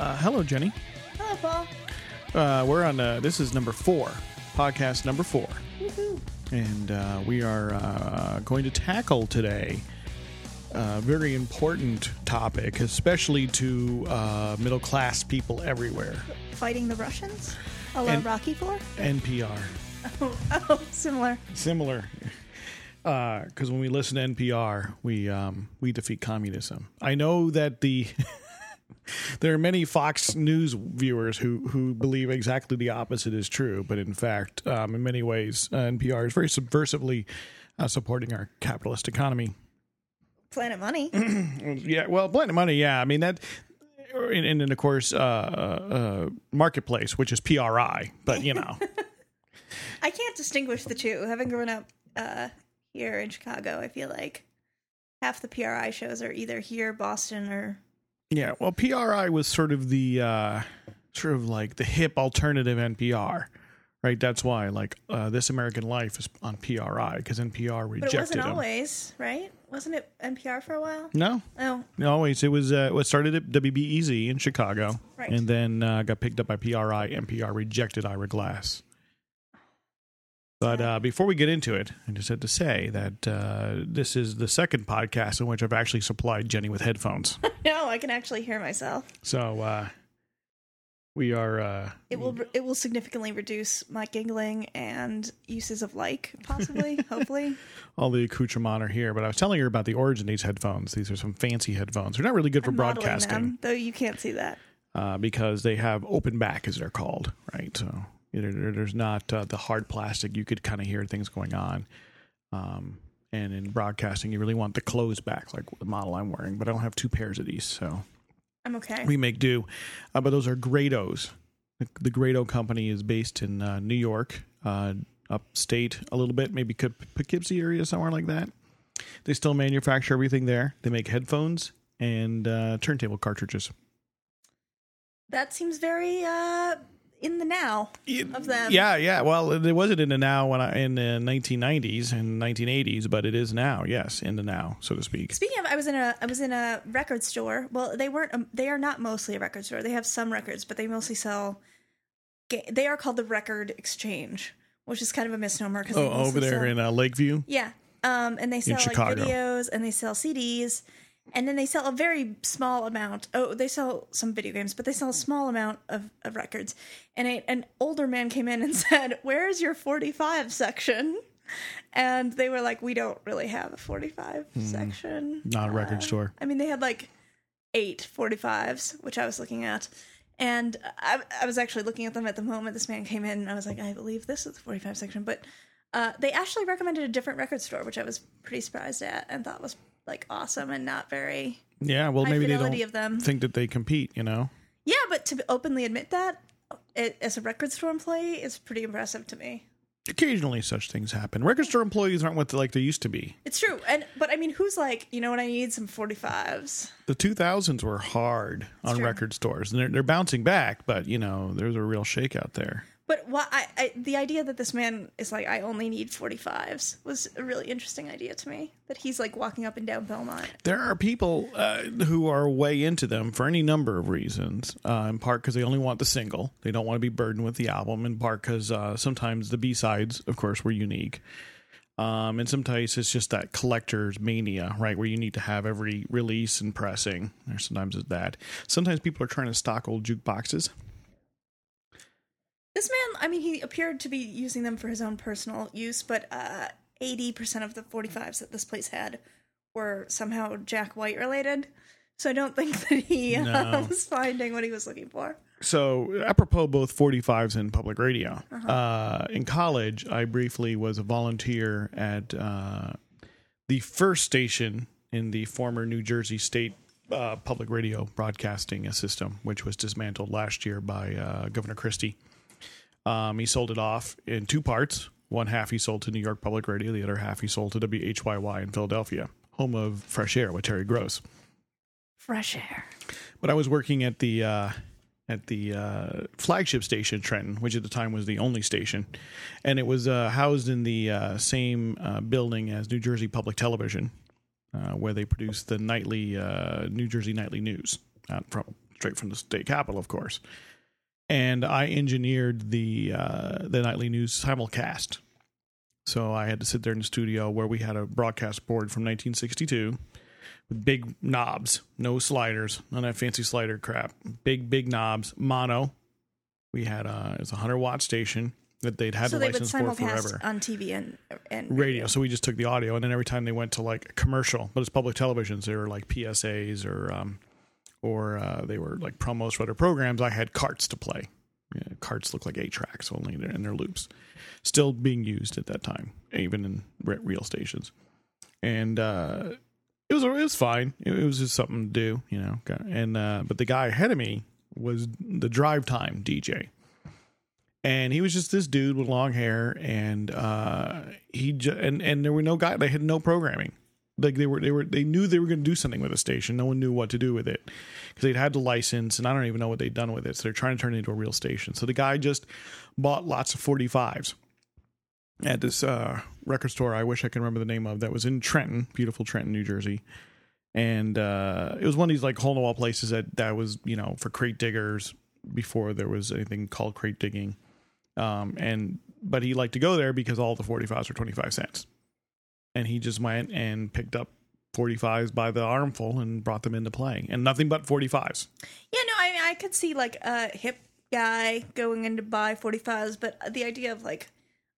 Hello, Jenny. Hello, Paul. We're on, this is number 4, podcast number 4. Woohoo. And we are going to tackle today a very important topic, especially to middle-class people everywhere. Fighting the Russians? A la Rocky IV? NPR. Oh, similar. Similar. Because when we listen to NPR, we defeat communism. I know that the there are many Fox News viewers who believe exactly the opposite is true, but in fact, in many ways, NPR is very subversively supporting our capitalist economy. Planet Money. Yeah, well, Planet Money. Yeah, I mean that. And then, of course, Marketplace, which is PRI, but you know, I can't distinguish the two. Having grown up here in Chicago, I feel like half the PRI shows are either here, Boston, or yeah. Well, PRI was sort of the like the hip alternative NPR, right? That's why like This American Life is on PRI because NPR rejected it. But it wasn't always, right? Wasn't it NPR for a while? No. Oh. No, always. It was. It started at WBEZ in Chicago, right, and then got picked up by PRI. NPR rejected Ira Glass. But before we get into it, I just had to say that this is the second podcast in which I've actually supplied Jenny with headphones. No, I can actually hear myself. So we are... It will significantly reduce my giggling and uses of possibly, hopefully. All the accoutrement are here. But I was telling her about the origin of these headphones. These are some fancy headphones. They're not really good for broadcasting. Them, though you can't see that. Because they have open back, as they're called, right? So... There's not the hard plastic. You could kind of hear things going on. And in broadcasting, you really want the closed back, like the model I'm wearing. But I don't have two pairs of these, so I'm okay. We make do. But those are Grados. The Grado company is based in New York, upstate a little bit, maybe Poughkeepsie area, somewhere like that. They still manufacture everything there. They make headphones and turntable cartridges. That seems very... in the now of them. Yeah. Well, it wasn't in the now in the 1990s and 1980s, but it is now. Yes, in the now, so to speak. Speaking of, I was in a record store. Well, they weren't. They are not mostly a record store. They have some records, but they mostly sell. They are called the Record Exchange, which is kind of a misnomer because over there in Lakeview. Yeah, and they sell videos and they sell CDs. And then they sell a very small amount. Oh, they sell some video games, but they sell a small amount of records. And an older man came in and said, "Where's your 45 section?" And they were like, "We don't really have a 45 section. Not a record store." I mean, they had like 8 45s, which I was looking at. And I was actually looking at them at the moment this man came in, and I was like, "I believe this is the 45 section." But they actually recommended a different record store, which I was pretty surprised at and thought was like awesome and not very maybe they don't think that they compete, you know? Yeah, but to openly admit that as a record store employee is pretty impressive to me. Occasionally such things happen. Record store employees aren't what they used to be. It's true. But I mean, who's like, you know what, I need some 45s? The 2000s were hard record stores, and they're bouncing back, but, you know, there's a real shakeout there. But the idea that this man is like, I only need 45s was a really interesting idea to me, that he's like walking up and down Belmont. There are people who are way into them for any number of reasons, in part because they only want the single. They don't want to be burdened with the album, in part because sometimes the B-sides, of course, were unique. And sometimes it's just that collector's mania, right, where you need to have every release and pressing. Or sometimes it's that. Sometimes people are trying to stock old jukeboxes. This man, I mean, he appeared to be using them for his own personal use, but 80% of the 45s that this place had were somehow Jack White related. So I don't think that he was finding what he was looking for. So apropos both 45s and public radio, in college, I briefly was a volunteer at the first station in the former New Jersey State public radio broadcasting system, which was dismantled last year by Governor Christie. He sold it off in two parts. One half he sold to New York Public Radio. The other half he sold to WHYY in Philadelphia, home of Fresh Air with Terry Gross. Fresh Air. But I was working at the flagship station, Trenton, which at the time was the only station. And it was housed in the same building as New Jersey Public Television, where they produced the nightly New Jersey Nightly News out from straight from the state capitol, of course. And I engineered the nightly news simulcast. So I had to sit there in the studio where we had a broadcast board from 1962 with big knobs, no sliders, none of that fancy slider crap. Big knobs, mono. We had it was a 100-watt station that they'd had the license for forever. On TV and radio. So we just took the audio, and then every time they went to like a commercial, but it's public television, so they were like PSAs or they were like promos for other programs. I had carts to play. Yeah, carts look like 8-tracks only in their loops, still being used at that time, even in real stations. And it was fine. It was just something to do, you know. And but the guy ahead of me was the drive time DJ, and he was just this dude with long hair, and there were no guy. They had no programming. Like they knew they were going to do something with a station. No one knew what to do with it because they'd had the license, and I don't even know what they'd done with it. So they're trying to turn it into a real station. So the guy just bought lots of 45s at this record store. I wish I can remember the name of that was in Trenton, beautiful Trenton, New Jersey. And it was one of these like hole in the wall places that was, you know, for crate diggers before there was anything called crate digging. But he liked to go there because all the 45s were 25 cents. And he just went and picked up 45s by the armful and brought them into play. And nothing but 45s. Yeah, no, I mean, I could see, like, a hip guy going in to buy 45s, but the idea of, like,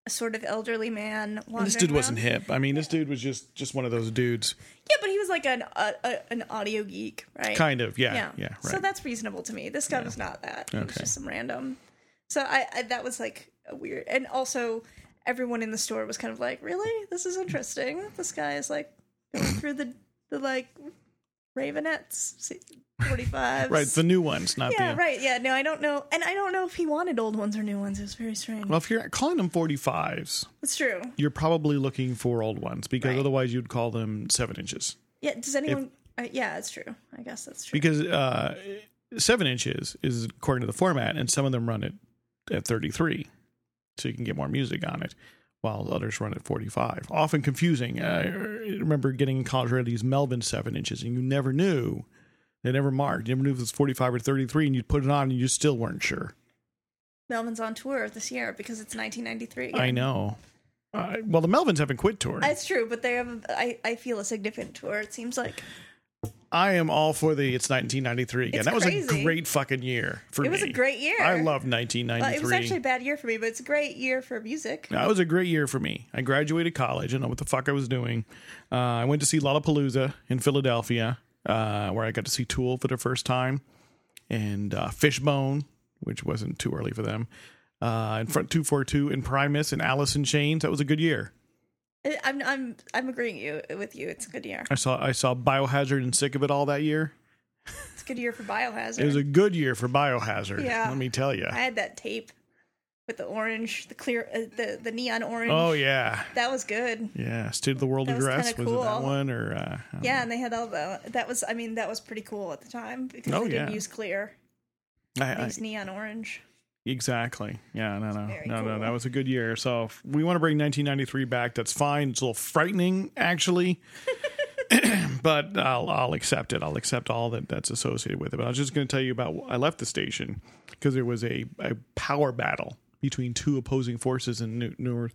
a sort of elderly man wandering around. This dude wasn't hip. I mean, this dude was just one of those dudes. Yeah, but he was, like, an audio geek, right? Kind of, yeah, right. So that's reasonable to me. This guy was not that. He was just some random. So I that was, like, a weird... And also... Everyone in the store was kind of like, really? This is interesting. This guy is like going through the like Ravenettes 45s. Right, the new ones, not the... Yeah, right. Yeah, no, I don't know. And I don't know if he wanted old ones or new ones. It was very strange. Well, if you're calling them 45s... That's true. You're probably looking for old ones because otherwise you'd call them 7 inches. Yeah, does anyone... yeah, that's true. I guess that's true. Because 7 inches is according to the format, and some of them run it at 33. So you can get more music on it, while others run at 45. Often confusing. I remember getting in college radio these Melvin 7 inches, and you never knew. They never marked. You never knew if it was 45 or 33, and you'd put it on, and you still weren't sure. Melvin's on tour this year because it's 1993. Again. I know. Well, the Melvins haven't quit touring. That's true, but they have. I feel a significant tour. It seems like. I am all for the it's 1993 again. It's that crazy. Was a great fucking year for me. It was a great year. I love 1993. It was actually a bad year for me, but it's a great year for music. No, it was a great year for me. I graduated college. I didn't know what the fuck I was doing. I went to see Lollapalooza in Philadelphia, where I got to see Tool for the first time. And Fishbone, which wasn't too early for them. And Front 242 and Primus and Alice in Chains. That was a good year. I'm agreeing with you. It's a good year. I saw Biohazard and Sick of It All that year. It's a good year for Biohazard. It was a good year for Biohazard. Yeah. Let me tell you. I had that tape with the orange, the clear, the neon orange. Oh yeah, that was good. Yeah, State of the World Address was it that one or? Yeah, and they had all the that was. I mean, that was pretty cool at the time because they didn't use clear. They used neon orange. Exactly. Yeah, no, that was a good year. So if we want to bring 1993 back, that's fine. It's a little frightening, actually, but I'll accept it. I'll accept all that's associated with it. But I was just going to tell you about, I left the station because there was a power battle between two opposing forces in New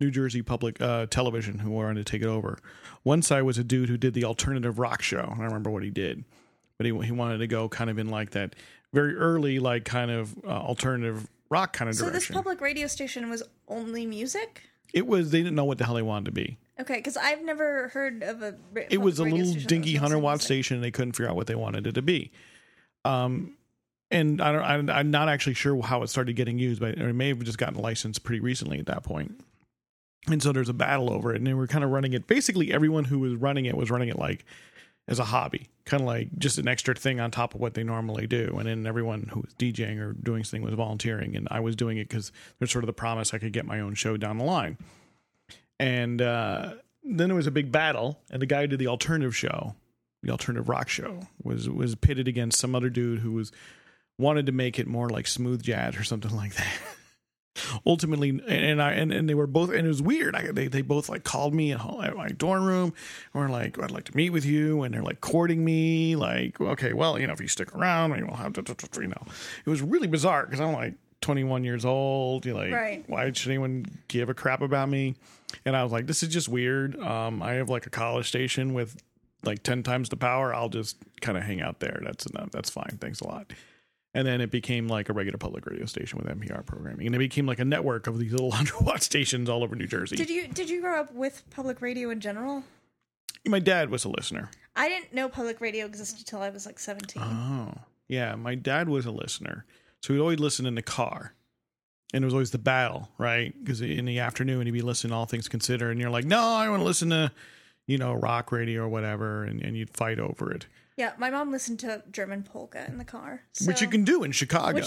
Jersey public television who wanted to take it over. One side was a dude who did the alternative rock show. I remember what he did, but he wanted to go kind of in like that very early, like kind of alternative rock kind of direction. So this public radio station was only music? It was. They didn't know what the hell they wanted to be. Okay, because I've never heard of a public radio station. It was a little dinky 100-watt station, and they couldn't figure out what they wanted it to be. And I'm not actually sure how it started getting used, but it may have just gotten licensed pretty recently at that point. And so there's a battle over it, and they were kind of running it. Basically, everyone who was running it like... as a hobby, kind of like just an extra thing on top of what they normally do. And then everyone who was DJing or doing something was volunteering. And I was doing it because there's sort of the promise I could get my own show down the line. And then there was a big battle. And the guy who did the alternative show, the alternative rock show, was pitted against some other dude who wanted to make it more like smooth jazz or something like that. ultimately, and they were both, and it was weird. They both like called me at my dorm room and were like, I'd like to meet with you. And they're like courting me, like, okay, well, you know, if you stick around, we will have to, you know, it was really bizarre because I'm like 21 years old. You're like, right. Why should anyone give a crap about me? And I was like, this is just weird. I have like a college station with like 10 times the power. I'll just kind of hang out there. That's enough. That's fine. Thanks a lot. And then it became like a regular public radio station with NPR programming. And it became like a network of these little 100-watt stations all over New Jersey. Did you grow up with public radio in general? My dad was a listener. I didn't know public radio existed until I was like 17. Oh, yeah. My dad was a listener. So he'd always listen in the car. And it was always the battle, right? Because in the afternoon, he'd be listening to All Things Considered. And you're like, no, I want to listen to, you know, rock radio or whatever. And you'd fight over it. Yeah, my mom listened to German polka in the car. So, which you can do in Chicago.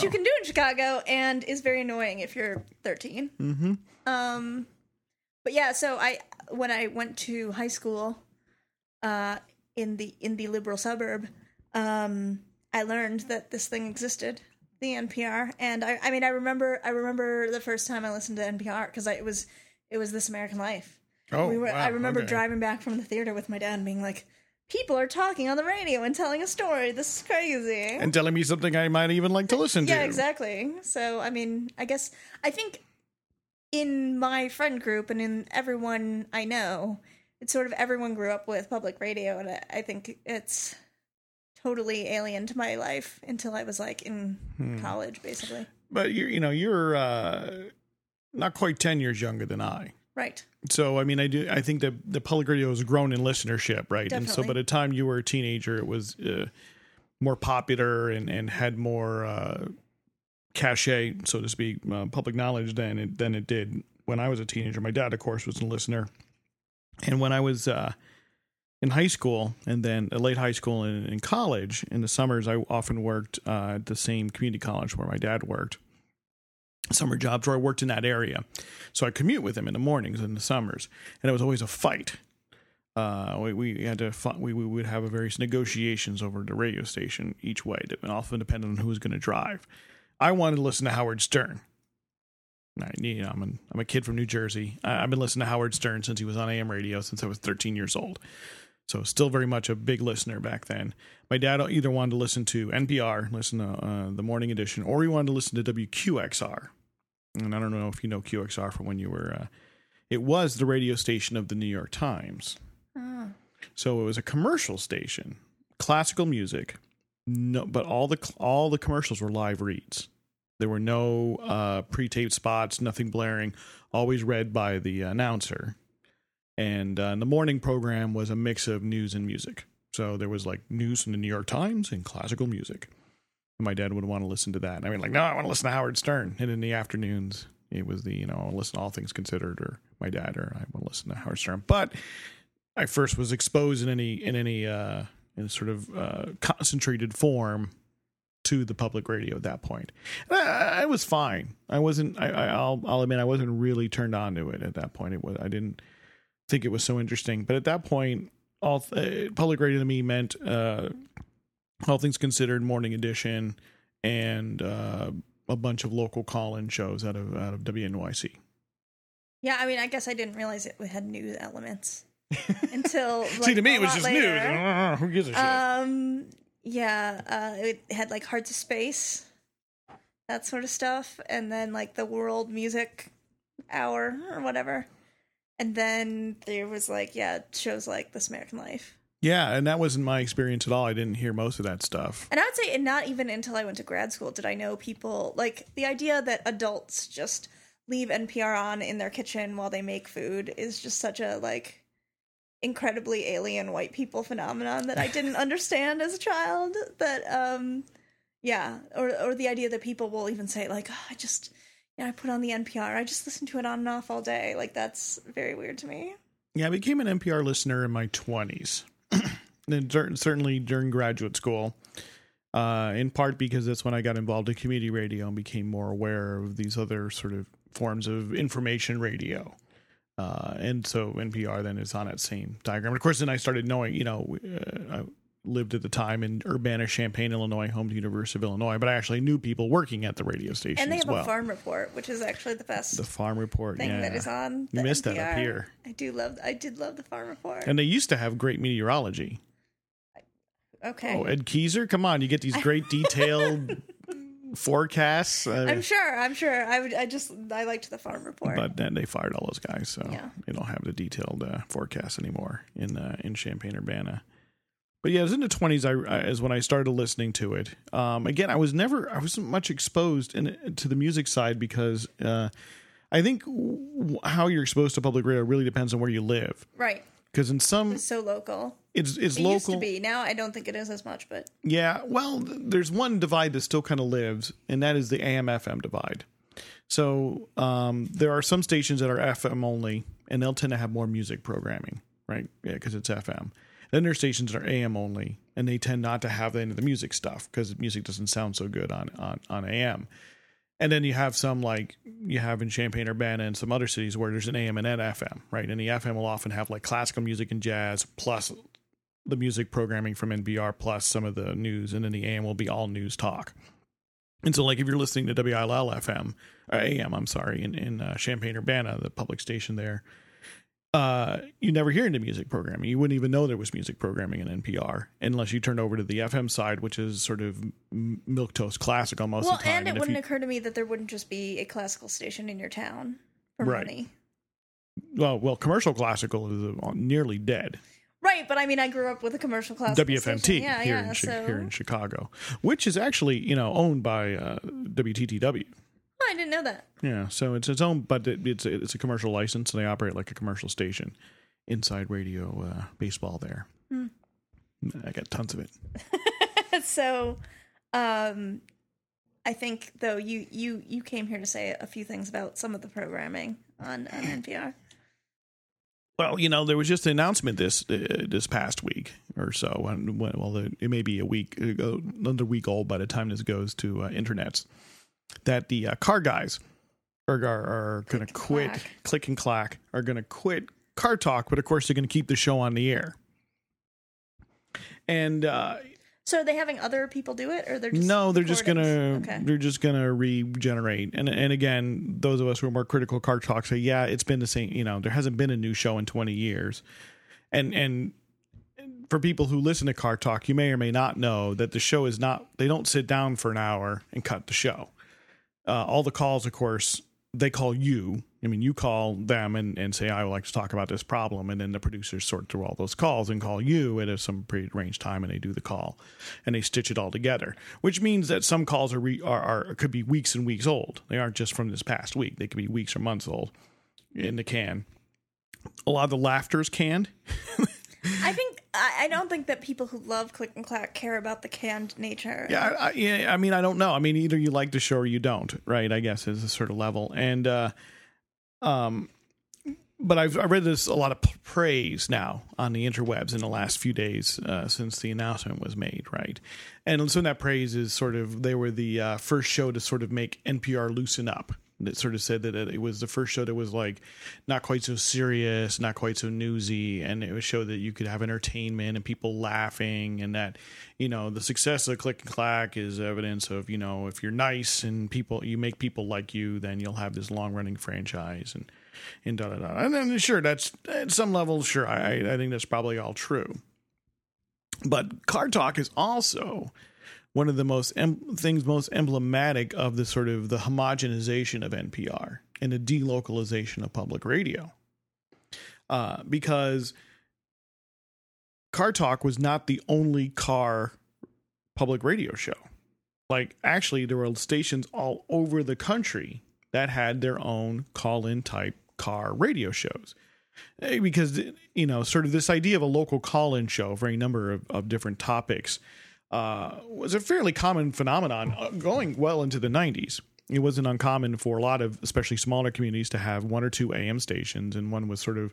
And is very annoying if you're 13. Mm-hmm. But yeah, so when I went to high school in the liberal suburb, I learned that this thing existed, the NPR. And I remember the first time I listened to NPR because it was This American Life. Oh, wow, I remember driving back from the theater with my dad and being like, people are talking on the radio and telling a story. This is crazy. And telling me something I might even like to listen to. Yeah, exactly. So, I mean, I guess, I think in my friend group and in everyone I know, it's sort of everyone grew up with public radio. And I think it's totally alien to my life until I was like in college, basically. But, you're not quite 10 years younger than I. Right. So, I mean, I think that the public radio has grown in listenership, right? Definitely. And so by the time you were a teenager, it was more popular and had more cachet, so to speak, public knowledge than it did when I was a teenager. My dad, of course, was a listener. And when I was in high school and then late high school and in college, in the summers, I often worked at the same community college where my dad worked. Summer jobs where I worked in that area. So I commute with him in the mornings and the summers. And it was always a fight. We would have various negotiations over the radio station each way, and often depending on who was going to drive. I wanted to listen to Howard Stern. I'm a kid from New Jersey. I've been listening to Howard Stern since he was on AM radio since I was 13 years old. So still very much a big listener back then. My dad either wanted to listen to NPR, listen to the Morning Edition, or he wanted to listen to WQXR. And I don't know if you know QXR from when you were... it was the radio station of the New York Times. Oh. So it was a commercial station, classical music, but all the commercials were live reads. There were no pre-taped spots, nothing blaring, always read by the announcer. And the morning program was a mix of news and music. So there was like news from the New York Times and classical music. And my dad would want to listen to that. And I mean, like, no, I want to listen to Howard Stern. And in the afternoons, it was the, I want to listen to All Things Considered or my dad, or I want to listen to Howard Stern. But I first was exposed in a sort of concentrated form to the public radio at that point. And I was fine. I'll admit I wasn't really turned on to it at that point. I didn't think it was so interesting, but at that point public radio to me meant All Things Considered, Morning Edition, and a bunch of local call-in shows out of WNYC. Yeah, I mean, I guess I didn't realize it had news elements until like, see, to me it was just later. News. Who gives a shit? It had like Hearts of Space, that sort of stuff, and then like the World Music Hour or whatever. And then there was like, shows like This American Life. Yeah, and that wasn't my experience at all. I didn't hear most of that stuff. And I'd say not even until I went to grad school did I know people, like the idea that adults just leave NPR on in their kitchen while they make food is just such a like incredibly alien white people phenomenon that I didn't understand as a child. But or the idea that people will even say like, oh, I put on the NPR. I just listened to it on and off all day. Like, that's very weird to me. Yeah, I became an NPR listener in my 20s. And certainly during graduate school, in part because that's when I got involved in community radio and became more aware of these other sort of forms of information radio. And so NPR then is on that same diagram. And of course, then I started knowing, lived at the time in Urbana-Champaign, Illinois, home to University of Illinois, but I actually knew people working at the radio station as well. And they have a farm report, which is actually the best thing that is on the NPR. You missed that up here. I did love the farm report. And they used to have great meteorology. Okay. Oh, Ed Keyser? Come on, you get these great detailed forecasts. I'm sure. I liked the farm report. But then they fired all those guys, so they don't have the detailed forecasts anymore in Champaign-Urbana. But yeah, it was in the 20s is when I started listening to it. Again, I wasn't much exposed to the music side because I think how you're exposed to public radio really depends on where you live. Right. Because in some... It's so local. It local. It used to be. Now I don't think it is as much, but... Yeah, well, there's one divide that still kind of lives, and that is the AM-FM divide. So there are some stations that are FM only, and they'll tend to have more music programming, right? Yeah, because it's FM. Then there are stations that are AM only, and they tend not to have any of the music stuff because music doesn't sound so good on AM. And then you have some like you have in Champaign-Urbana and some other cities where there's an AM and an FM, right? And the FM will often have like classical music and jazz plus the music programming from NPR plus some of the news, and then the AM will be all news talk. And so like if you're listening to WILL-FM, or AM, I'm sorry, in Champaign-Urbana, the public station there, you never hear any music programming. You wouldn't even know there was music programming in NPR unless you turned over to the FM side, which is sort of milquetoast classical most of the time. Well, and it wouldn't occur to me that there wouldn't just be a classical station in your town for money. Well, commercial classical is nearly dead. Right, but I mean, I grew up with a commercial classical WFMT station. Here in Chicago, which is actually owned by WTTW. I didn't know that. Yeah, so it's its own, but it's a commercial license, and they operate like a commercial station. Inside radio baseball there. Mm. I got tons of it. So I think, though, you came here to say a few things about some of the programming on NPR. Well, there was just an announcement this past week or so. It may be another week old by the time this goes to internets. That the car guys are going to quit Click and Clack, are going to quit Car Talk, but of course they're going to keep the show on the air. And so are they having other people do it, or they're just they're just going to regenerate. And again, those of us who are more critical of Car Talk say, yeah, it's been the same. There hasn't been a new show in 20 years, and. For people who listen to Car Talk, you may or may not know that the show is not, they don't sit down for an hour and cut the show. All the calls, of course, they call you. I mean, you call them and say, I would like to talk about this problem. And then the producers sort through all those calls and call you at some prearranged time, and they do the call and they stitch it all together, which means that some calls could be weeks and weeks old. They aren't just from this past week. They could be weeks or months old in the can. A lot of the laughter is canned. I don't think that people who love Click and Clack care about the canned nature. Yeah, I don't know. I mean, either you like the show or you don't, right? I guess is a sort of level. And, but I read this a lot of praise now on the interwebs in the last few days since the announcement was made, right? And some of that praise is sort of they were the first show to sort of make NPR loosen up. That sort of said that it was the first show that was like not quite so serious, not quite so newsy, and it was a show that you could have entertainment and people laughing, and that the success of Click and Clack is evidence of if you're nice and you make people like you, then you'll have this long running franchise and da da da. And then sure, that's at some level sure, I think that's probably all true, but Car Talk is also one of the most emblematic of the sort of the homogenization of NPR and the delocalization of public radio, because Car Talk was not the only car public radio show. Like actually, there were stations all over the country that had their own call-in type car radio shows. Because sort of this idea of a local call-in show for a number of different topics was a fairly common phenomenon going well into the 90s. It wasn't uncommon for a lot of, especially smaller communities, to have one or two AM stations, and one was sort of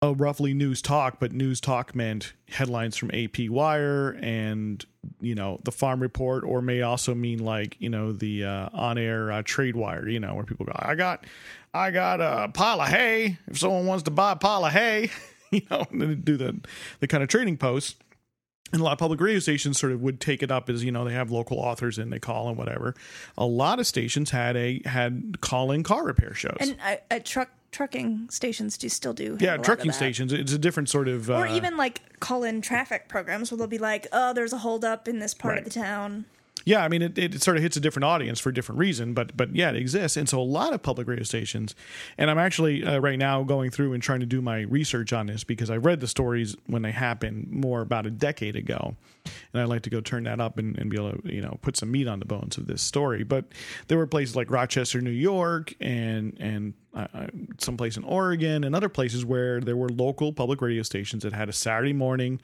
a roughly news talk, but news talk meant headlines from AP Wire and, the Farm Report, or may also mean like, the on-air Trade Wire, where people go, I got a pile of hay. If someone wants to buy a pile of hay, and do the kind of trading posts. And a lot of public radio stations sort of would take it up as, you know, they have local authors and they call and whatever. A lot of stations had call-in car repair shows. And at trucking stations do still do. Yeah, trucking stations. It's a different sort of. Or even like call-in traffic programs where they'll be like, oh, there's a holdup in this part of the town. Yeah, I mean, it sort of hits a different audience for a different reason, but yeah, it exists. And so a lot of public radio stations, and I'm actually right now going through and trying to do my research on this because I read the stories when they happened more about a decade ago, and I'd like to go turn that up and be able to, you know, put some meat on the bones of this story. But there were places like Rochester, New York, and someplace in Oregon and other places where there were local public radio stations that had a Saturday morning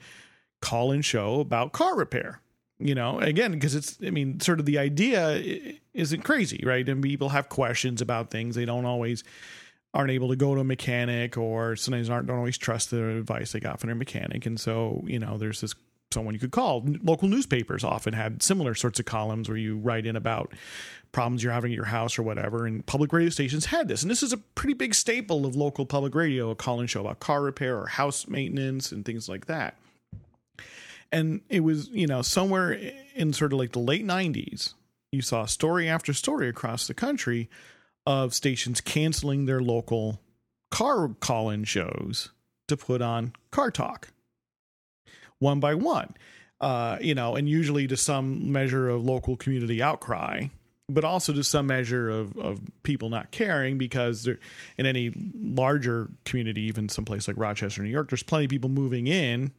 call-in show about car repair. You know, again, because it's, I mean, sort of the idea isn't crazy, right? And people have questions about things. They aren't able to go to a mechanic, or sometimes don't always trust the advice they got from their mechanic. And so, you know, there's someone you could call. Local newspapers often had similar sorts of columns where you write in about problems you're having at your house or whatever. And public radio stations had this. And this is a pretty big staple of local public radio, a call-in show about car repair or house maintenance and things like that. And it was, you know, somewhere in sort of like the late 90s, you saw story after story across the country of stations canceling their local car call-in shows to put on Car Talk one by one, you know, and usually to some measure of local community outcry, but also to some measure of people not caring, because in any larger community, even someplace like Rochester, New York, there's plenty of people moving in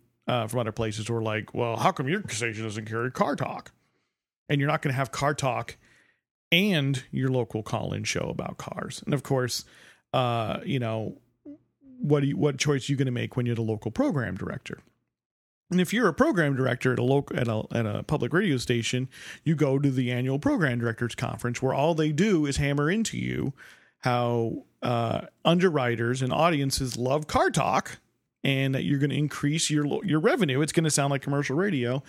from other places who are like, well, how come your station doesn't carry Car Talk? And you're not going to have Car Talk and your local call-in show about cars. And of course, you know, what choice are you going to make when you're the local program director? And if you're a program director at a public radio station, you go to the annual program directors conference where all they do is hammer into you how underwriters and audiences love Car Talk, and that you're going to increase your revenue. It's going to sound like commercial radio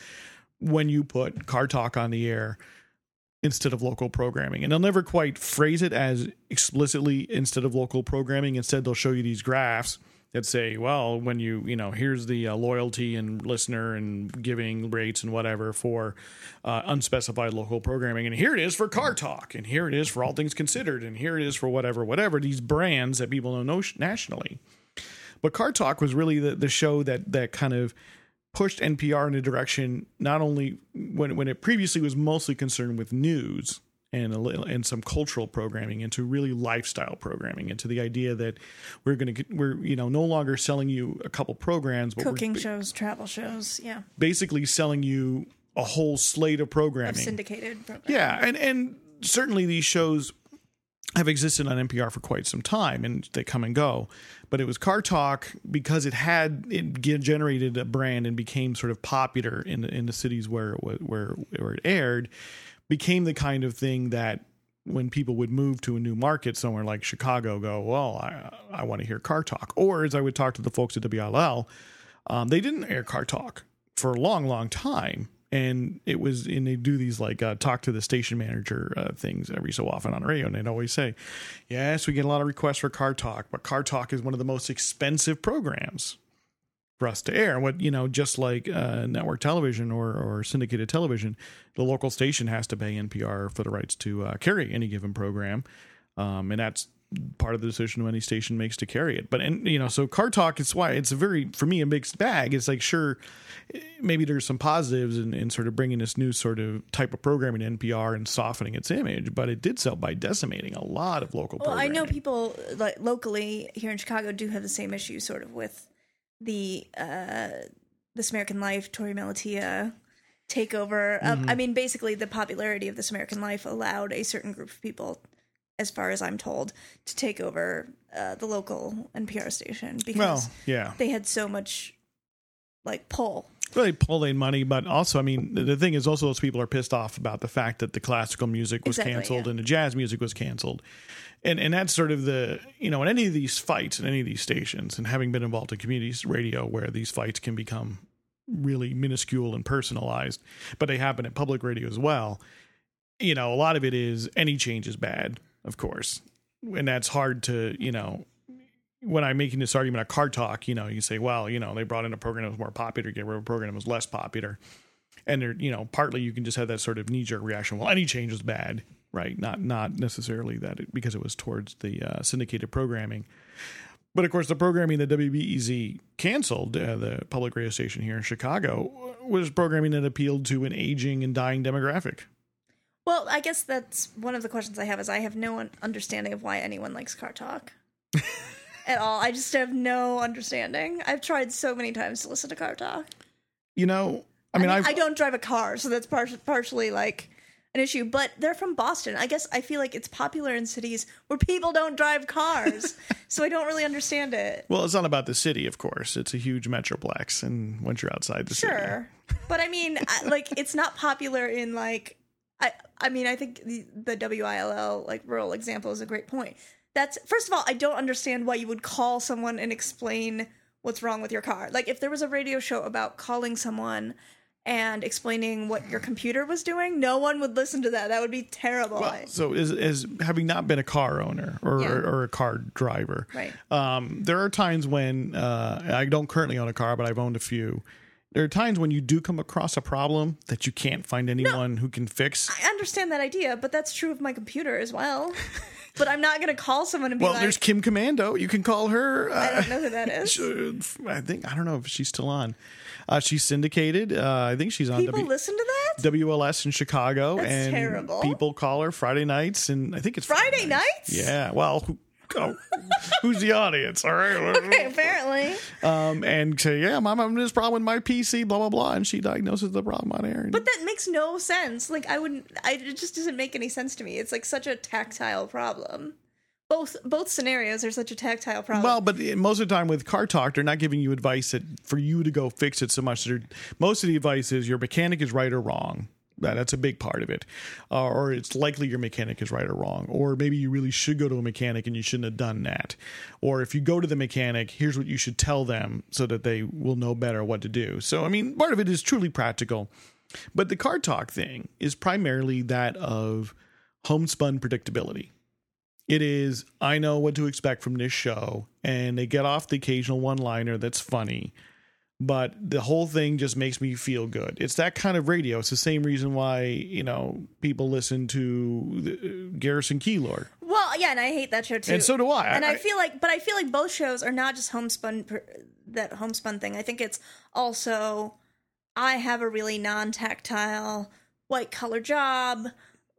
when you put Car Talk on the air instead of local programming. And they'll never quite phrase it as explicitly instead of local programming. Instead, they'll show you these graphs that say, well, when you know, here's the loyalty and listener and giving rates and whatever for unspecified local programming. And here it is for Car Talk. And here it is for All Things Considered. And here it is for whatever, these brands that people know nationally. But Car Talk was really the show that kind of pushed NPR in a direction, not only when it previously was mostly concerned with news and some cultural programming, into really lifestyle programming, into the idea that we're you know, no longer selling you a couple programs, but cooking shows, travel shows, yeah, basically selling you a whole slate of programming, of syndicated programming. Yeah, and certainly these shows have existed on NPR for quite some time, and they come and go. But it was Car Talk because it generated a brand and became sort of popular in the cities where it aired, became the kind of thing that when people would move to a new market somewhere like Chicago, go, well, I want to hear Car Talk. Or as I would talk to the folks at WLL, they didn't air Car Talk for a long, long time. And it was, and they do these like talk to the station manager things every so often on the radio, and they'd always say, "Yes, we get a lot of requests for Car Talk, but Car Talk is one of the most expensive programs for us to air." And what, you know, just like network television or syndicated television, the local station has to pay NPR for the rights to carry any given program, and that's part of the decision when any station makes to carry it. But, and you know, so Car Talk, it's why it's a very, for me, a mixed bag. It's like, sure, maybe there's some positives in sort of bringing this new sort of type of programming to NPR and softening its image, but it did so by decimating a lot of local programming. Well, I know people like locally here in Chicago do have the same issue sort of with the This American Life, Tori Malatia takeover. I mean, basically the popularity of This American Life allowed a certain group of people, as far as I'm told, to take over the local NPR station because they had so much like pull. Well, they pulled in money, but also, I mean, the thing is also those people are pissed off about the fact that the classical music was canceled and the jazz music was canceled. And that's sort of the, you know, in any of these fights in any of these stations, and having been involved in community radio where these fights can become really minuscule and personalized, but they happen at public radio as well. You know, a lot of it is any change is bad, of course, and that's hard to, you know, when I'm making this argument at Car Talk, you know, you say, well, you know, they brought in a program that was more popular, get rid of a program that was less popular. And there, you know, partly you can just have that sort of knee-jerk reaction. Well, any change is bad, right? Not necessarily that it, because it was towards the syndicated programming. But, of course, the programming that WBEZ canceled, the public radio station here in Chicago, was programming that appealed to an aging and dying demographic. Well, I guess that's one of the questions I have is I have no understanding of why anyone likes Car Talk at all. I just have no understanding. I've tried so many times to listen to Car Talk. You know, I mean I don't drive a car, so that's partially like an issue. But they're from Boston. I guess I feel like it's popular in cities where people don't drive cars, so I don't really understand it. Well, it's not about the city, of course. It's a huge metroplex, and once you're outside the city. Sure. But I mean, like, it's not popular in, like, I mean, I think the WILL, like, rural example is a great point. That's, first of all, I don't understand why you would call someone and explain what's wrong with your car. Like, if there was a radio show about calling someone and explaining what your computer was doing, no one would listen to that. That would be terrible. Well, so as having not been a car owner or a car driver, right? There are times when I don't currently own a car, but I've owned a few. There are times when you do come across a problem that you can't find anyone who can fix. I understand that idea, but that's true of my computer as well. But I'm not going to call someone and be well, there's Kim Commando. You can call her. I don't know who that is. I don't know if she's still on. She's syndicated. I think she's on. People listen to that? WLS in Chicago. That's and terrible. People call her Friday nights, and I think it's Friday nights? Yeah. Well, who's the audience? All right. Okay, apparently. And say, yeah, Mom, I'm having this problem with my PC, blah, blah, blah. And she diagnoses the problem on air. But that makes no sense. Like, it just doesn't make any sense to me. It's like such a tactile problem. Both scenarios are such a tactile problem. Well, but most of the time with Car Talk, they're not giving you advice that for you to go fix it so much. Most of the advice is your mechanic is right or wrong. That's a big part of it. Or it's likely your mechanic is right or wrong. Or maybe you really should go to a mechanic and you shouldn't have done that. Or if you go to the mechanic, here's what you should tell them so that they will know better what to do. So, I mean, part of it is truly practical. But the Car Talk thing is primarily that of homespun predictability. It is, I know what to expect from this show, and they get off the occasional one-liner that's funny, but the whole thing just makes me feel good. It's that kind of radio. It's the same reason why, you know, people listen to Garrison Keillor. Well, yeah, and I hate that show, too. And so do I. And I feel like both shows are not just homespun thing. I think it's also, I have a really non-tactile, white-collar job.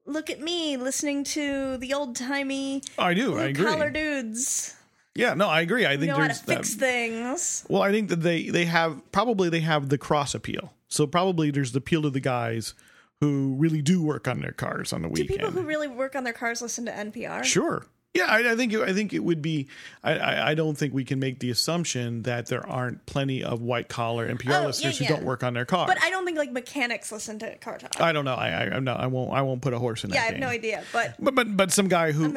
Look at me listening to the old timey. I do. I agree. Collar dudes. Yeah, no, I agree. I think how to fix things. Well, I think that they have the cross appeal. So probably there's the appeal to the guys who really do work on their cars on the weekend. Do people who really work on their cars listen to NPR? Sure. Yeah, I think it would be. I don't think we can make the assumption that there aren't plenty of white collar NPR listeners who don't work on their cars. But I don't think like mechanics listen to Car Talk. I don't know. I won't put a horse in that. Yeah, I have no idea. But some guy who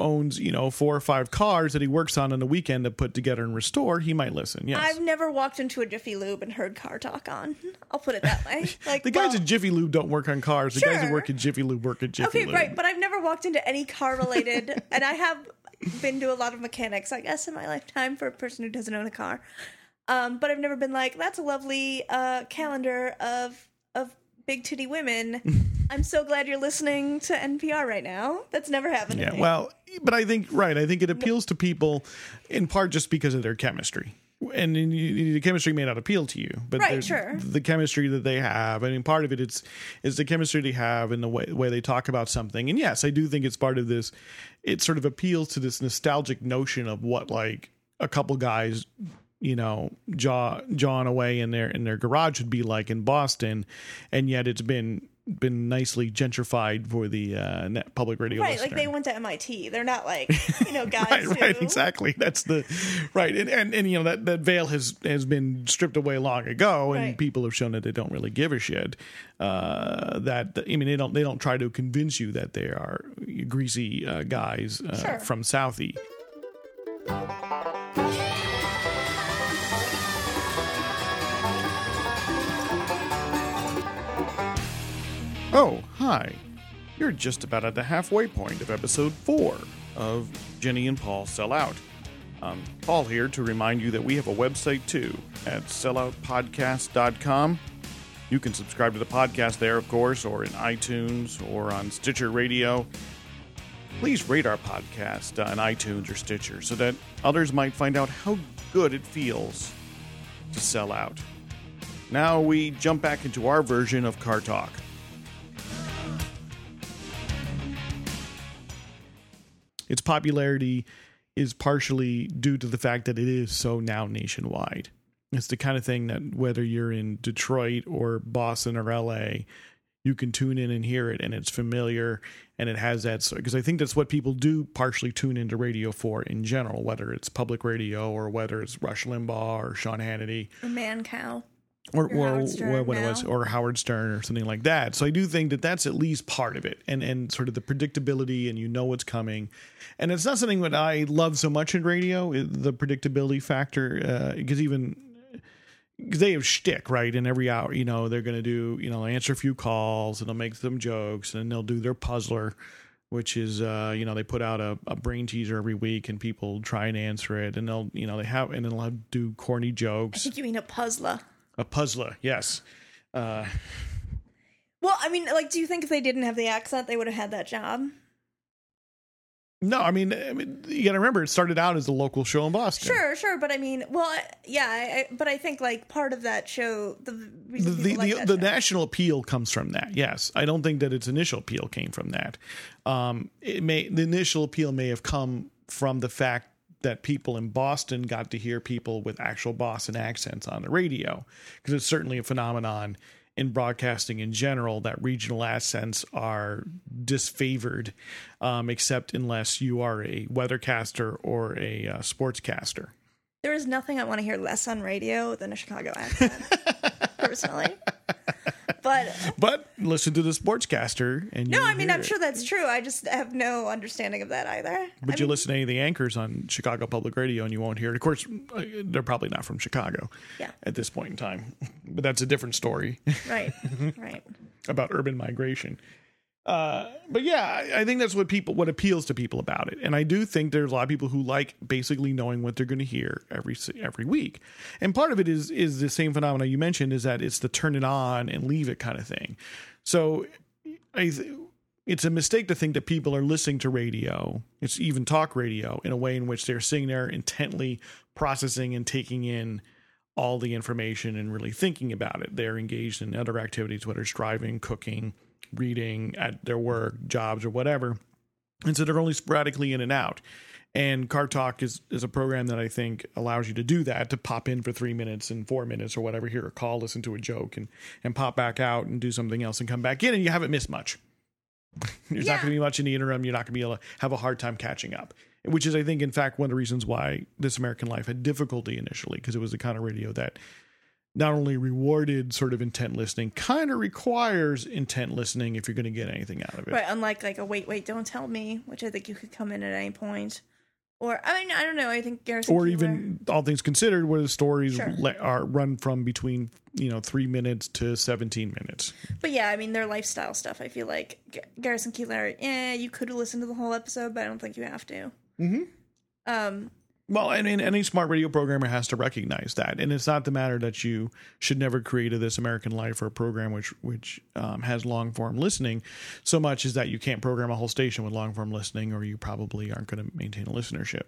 owns, you know, 4 or 5 cars that he works on the weekend to put together and restore, he might listen. Yes, I've never walked into a Jiffy Lube and heard Car Talk on. I'll put it that way. Like the guys at Jiffy Lube don't work on cars. The guys that work at Jiffy Lube work at Jiffy Lube. Okay, right. But I've never walked into any car related. And I have been to a lot of mechanics, I guess, in my lifetime for a person who doesn't own a car. But I've never been like, that's a lovely calendar of big titty women. I'm so glad you're listening to NPR right now. That's never happened to me. Well, but I think, right, it appeals to people in part just because of their chemistry. And the chemistry may not appeal to you, but the chemistry that they have, I mean, part of it is the chemistry they have and the way they talk about something. And yes, I do think it's part of this. It sort of appeals to this nostalgic notion of what like a couple guys, you know, jawing away in their garage would be like in Boston, and yet it's been nicely gentrified for the public radio listener. Like they went to MIT. They're not like, you know, guys right, exactly. That's the right. And you know, that veil has been stripped away long ago, and people have shown that they don't really give a shit. They don't try to convince you that they are greasy guys from Southie. Oh, hi. You're just about at the halfway point of episode 4 of Jenny and Paul Sell Out. Paul here to remind you that we have a website too at selloutpodcast.com. You can subscribe to the podcast there, of course, or in iTunes or on Stitcher Radio. Please rate our podcast on iTunes or Stitcher so that others might find out how good it feels to sell out. Now we jump back into our version of Car Talk. Its popularity is partially due to the fact that it is so now nationwide. It's the kind of thing that whether you're in Detroit or Boston or LA, you can tune in and hear it, and it's familiar, and it has that. Because I think that's what people do partially tune into radio for in general, whether it's public radio or whether it's Rush Limbaugh or Sean Hannity. Or Mancow. Or Howard Stern or something like that. So I do think that that's at least part of it, and sort of the predictability, and you know what's coming. And it's not something that I love so much in radio, the predictability factor, because they have shtick, right? And every hour, they're going to do, answer a few calls, and they'll make some jokes, and they'll do their puzzler, which is, they put out a brain teaser every week, and people try and answer it, and they'll, and then they'll do corny jokes. I think you mean a puzzler. A puzzler, yes. Well, I mean, do you think if they didn't have the accent, they would have had that job? No, I mean, you got to remember, it started out as a local show in Boston. Sure, but I mean, but I think part of that show, the national appeal comes from that. Yes, I don't think that its initial appeal came from that. The initial appeal may have come from the fact that people in Boston got to hear people with actual Boston accents on the radio, because it's certainly a phenomenon in broadcasting in general that regional accents are disfavored, except unless you are a weathercaster or a sportscaster. There is nothing I want to hear less on radio than a Chicago accent, personally. But listen to the sportscaster. I'm sure that's true. I just have no understanding of that either. But listen to any of the anchors on Chicago Public Radio and you won't hear it. Of course, they're probably not from Chicago at this point in time. But that's a different story. Right. About urban migration. I think that's what appeals to people about it. And I do think there's a lot of people who like basically knowing what they're going to hear every week. And part of it is the same phenomena you mentioned, is that it's the turn it on and leave it kind of thing. So it's a mistake to think that people are listening to radio. It's even talk radio in a way in which they're sitting there intently processing and taking in all the information and really thinking about it. They're engaged in other activities, whether it's driving, cooking, reading, at their work, jobs, or whatever. And so they're only sporadically in and out. And Car Talk is a program that I think allows you to do that, to pop in for 3 minutes and 4 minutes or whatever, hear a call, listen to a joke, and pop back out and do something else and come back in, and you haven't missed much. There's not going to be much in the interim. You're not going to be able to have a hard time catching up, which is, I think, in fact, one of the reasons why This American Life had difficulty initially, because it was the kind of radio that not only rewarded sort of intent listening, kind of requires intent listening if you're going to get anything out of it. Right, unlike a Wait, Don't Tell Me, which I think you could come in at any point. Or, I don't know, I think Garrison Keillor. Or even All Things Considered, where the stories are run from between, 3 minutes to 17 minutes. But yeah, their lifestyle stuff, I feel like Garrison Keillor, you could listen to the whole episode, but I don't think you have to. Mm-hmm. Well, any smart radio programmer has to recognize that. And it's not the matter that you should never create a This American Life or a program which has long-form listening so much as that you can't program a whole station with long-form listening, or you probably aren't going to maintain a listenership.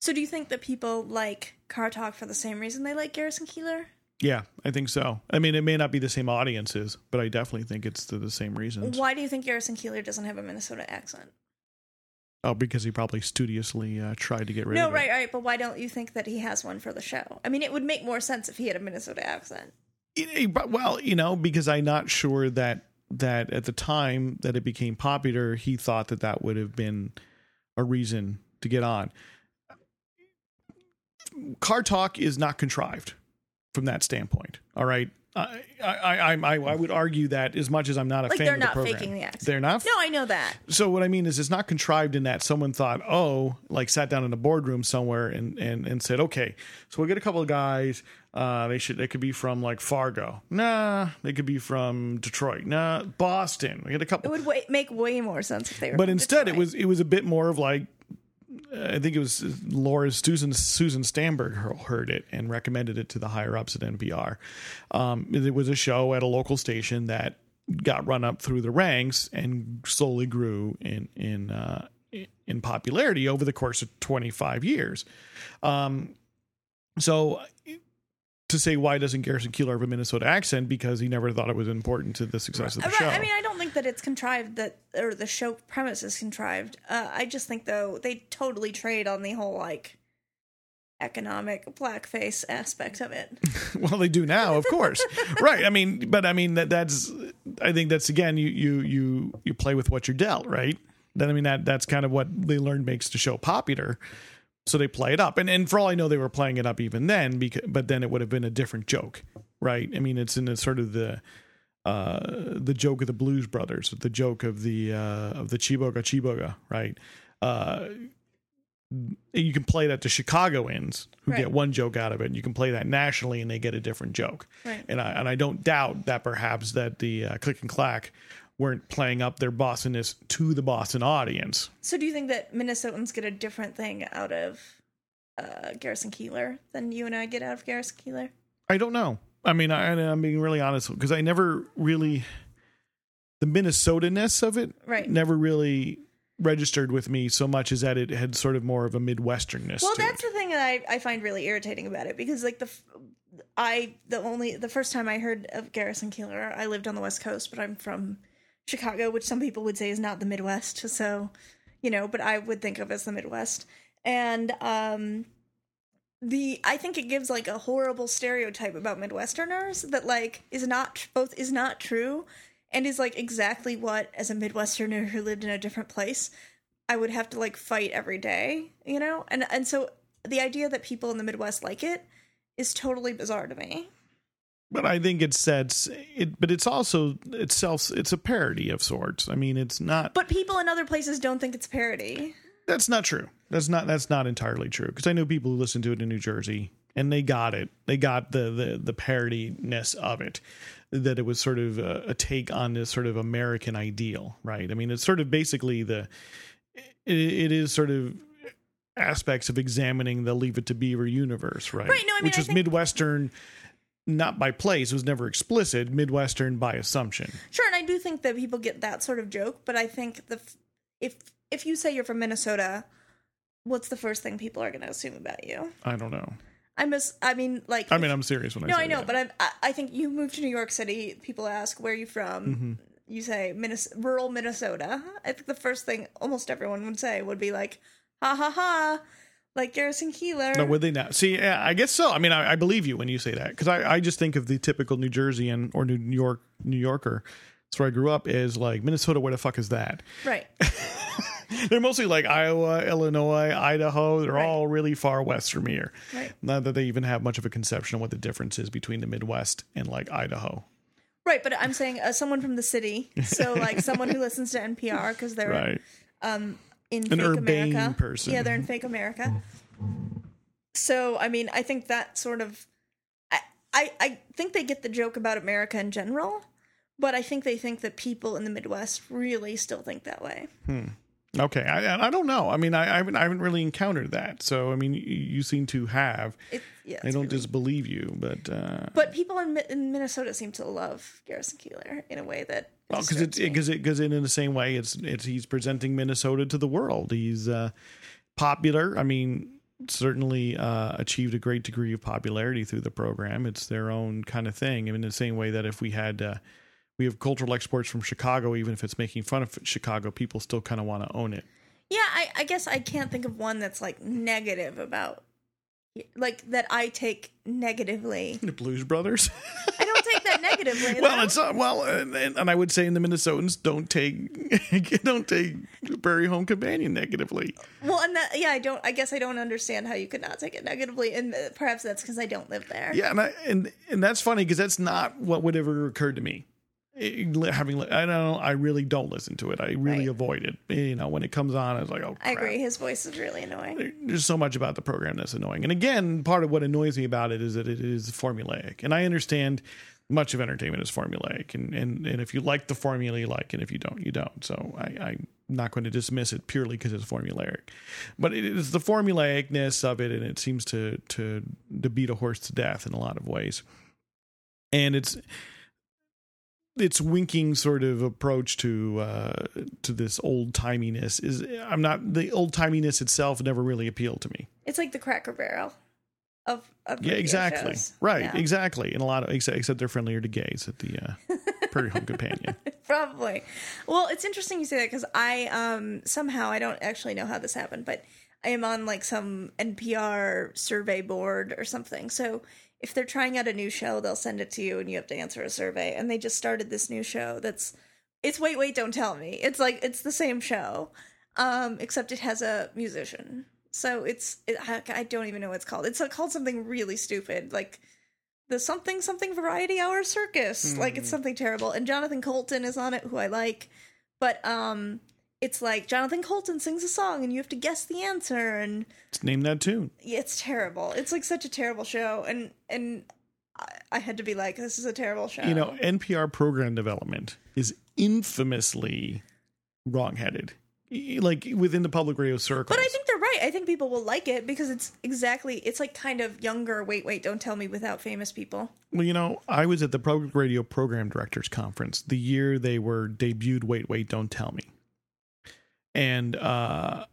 So do you think that people like Car Talk for the same reason they like Garrison Keillor? Yeah, I think so. It may not be the same audiences, but I definitely think it's the same reasons. Why do you think Garrison Keillor doesn't have a Minnesota accent? Oh, because he probably studiously tried to get rid of it. No, right. But why don't you think that he has one for the show? It would make more sense if he had a Minnesota accent. Because I'm not sure that at the time that it became popular, he thought that would have been a reason to get on. Car Talk is not contrived from that standpoint. All right. I would argue that as much as I'm not a fan of the program. They're not faking the accent. They're not? No, I know that. So what I mean is it's not contrived in that someone thought, sat down in a boardroom somewhere and said, okay, so we'll get a couple of guys. They could be from Fargo. Nah, they could be from Detroit. Nah, Boston. We get a couple. It would make way more sense if they were from Detroit. But instead it was a bit more of I think it was Laura's Susan Stamberg heard it and recommended it to the higher ups at NPR. It was a show at a local station that got run up through the ranks and slowly grew in popularity over the course of 25 years. So to say why doesn't Garrison Keillor have a Minnesota accent, because he never thought it was important to the success of the show. I mean, I don't think that it's contrived, that or the show premise is contrived. I just think, though, they totally trade on the whole, like, economic blackface aspect of it. Well, they do now, of course. Right. I mean, but I mean, that's, I think that's, again, you play with what you're dealt, right? Then, I mean, that's kind of what they learned makes the show popular. So they play it up. And for all I know, they were playing it up even then, but then it would have been a different joke, right? I mean, it's in the sort of the joke of the Blues Brothers, the joke of the Chiboga Chiboga, right? You can play that to Chicagoans who right. get one joke out of it, and you can play that nationally and they get a different joke. Right. And I don't doubt that perhaps that the Click and Clack weren't playing up their Bostonness to the Boston audience. So do you think that Minnesotans get a different thing out of Garrison Keillor than you and I get out of Garrison Keillor? I don't know. I mean, I'm being really honest, because I never really... The Minnesota-ness of it right. never really registered with me so much as that it had sort of more of a Midwesternness. Well, that's the thing that I find really irritating about it, because like the first time I heard of Garrison Keillor, I lived on the West Coast, but I'm from Chicago, which some people would say is not the Midwest. So, you know, but I would think of as the Midwest. And I think it gives like a horrible stereotype about Midwesterners that like is not true, and is like exactly what, as a Midwesterner who lived in a different place, I would have to like fight every day, you know? And so the idea that people in the Midwest like it is totally bizarre to me. But I think it sets it, but it's also itself. It's a parody of sorts. I mean, it's not. But people in other places don't think it's parody. That's not true. That's not entirely true, because I know people who listen to it in New Jersey and they got it. They got the parody-ness of it, that it was sort of a take on this sort of American ideal, right? I mean, it's sort of basically it is sort of aspects of examining the Leave It to Beaver universe, right? Right. No, I mean, which is Midwestern. Not by place, it was never explicit, Midwestern by assumption. Sure, and I do think that people get that sort of joke, but I think if you say you're from Minnesota, what's the first thing people are going to assume about you? I don't know. I'm serious when I say that. No, I know, but I think you move to New York City, people ask, where are you from? Mm-hmm. You say, rural Minnesota. I think the first thing almost everyone would say would be like, ha ha ha. Like Garrison Keillor. No, would they not? See, yeah, I guess so. I mean, I believe you when you say that, because I just think of the typical New Jerseyan or New Yorker. That's where I grew up, is like, Minnesota, where the fuck is that? Right. They're mostly like Iowa, Illinois, Idaho. They're right. all really far west from here. Right. Not that they even have much of a conception of what the difference is between the Midwest and like Idaho. Right, but I'm saying someone from the city. So like someone who listens to NPR, because they're... Right. An urbane America. Person. Yeah, they're in fake America. So, I mean, I think that sort of... I think they get the joke about America in general, but I think they think that people in the Midwest really still think that way. Okay, I don't know. I mean, I haven't really encountered that. So, I mean, you seem to have. I don't disbelieve you, but... But people in Minnesota seem to love Garrison Keillor in a way that... Well, because in the same way, it's he's presenting Minnesota to the world. He's popular. I mean, certainly achieved a great degree of popularity through the program. It's their own kind of thing. I mean, in the same way that if we had we have cultural exports from Chicago, even if it's making fun of Chicago, people still kind of want to own it. Yeah, I guess I can't think of one that's like negative about, like, that I take negatively. The Blues Brothers. Take that negatively. Well, it's not, well, and I would say, in the Minnesotans don't take Prairie Home Companion negatively. Well, and that, yeah, I guess I don't understand how you could not take it negatively, and perhaps that's because I don't live there. Yeah, and that's funny, because that's not what would ever occur to me. I really don't listen to it. I really avoid it. You know, when it comes on, I was like, oh, crap. I agree. His voice is really annoying. There's so much about the program that's annoying. And again, part of what annoys me about it is that it is formulaic. And I understand much of entertainment is formulaic. And if you like the formula, you like it. If you don't, you don't. So I not going to dismiss it purely because it's formulaic, but it is the formulaicness of it, and it seems to beat a horse to death in a lot of ways. And it's winking sort of approach to this old timiness is the old timiness itself never really appealed to me. It's like the Cracker Barrel of yeah, exactly shows. Right, yeah. Exactly. And a lot of except they're friendlier to gays at the Prairie Home Companion. Probably. Well, it's interesting you say that because I somehow I don't actually know how this happened, but I am on like some NPR survey board or something. So if they're trying out a new show, they'll send it to you and you have to answer a survey. And they just started this new show it's Wait, Wait, Don't Tell Me. It's like, it's the same show, except it has a musician. So I don't even know what it's called. It's called something really stupid, like the something variety hour circus. Mm. Like it's something terrible. And Jonathan Colton is on it, who I like. But it's like Jonathan Colton sings a song and you have to guess the answer and name that tune. Yeah, it's terrible. It's like such a terrible show. And I had to be like, this is a terrible show. You know, NPR program development is infamously wrongheaded, like within the public radio circle. But I think they're right. I think people will like it because it's like kind of younger. Wait, Wait, Don't Tell Me without famous people. Well, you know, I was at the public radio program directors conference the year they were debuted Wait, Wait, Don't Tell Me. And I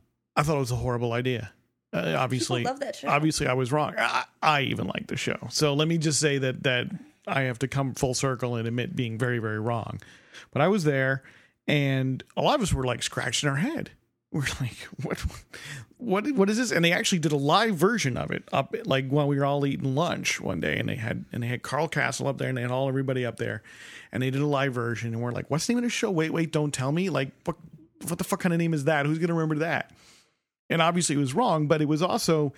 thought it was a horrible idea. Obviously, love that show. Obviously, I was wrong. I even like the show. So let me just say that I have to come full circle and admit being very, very wrong. But I was there, and a lot of us were like scratching our head. We're like, what is this? And they actually did a live version of it up, like while we were all eating lunch one day, and they had Carl Castle up there, and they had everybody up there, and they did a live version, and we're like, what's the name of the show? Wait, Wait, Don't Tell Me. Like what the fuck kind of name is that? Who's going to remember that? And obviously it was wrong, but it was also,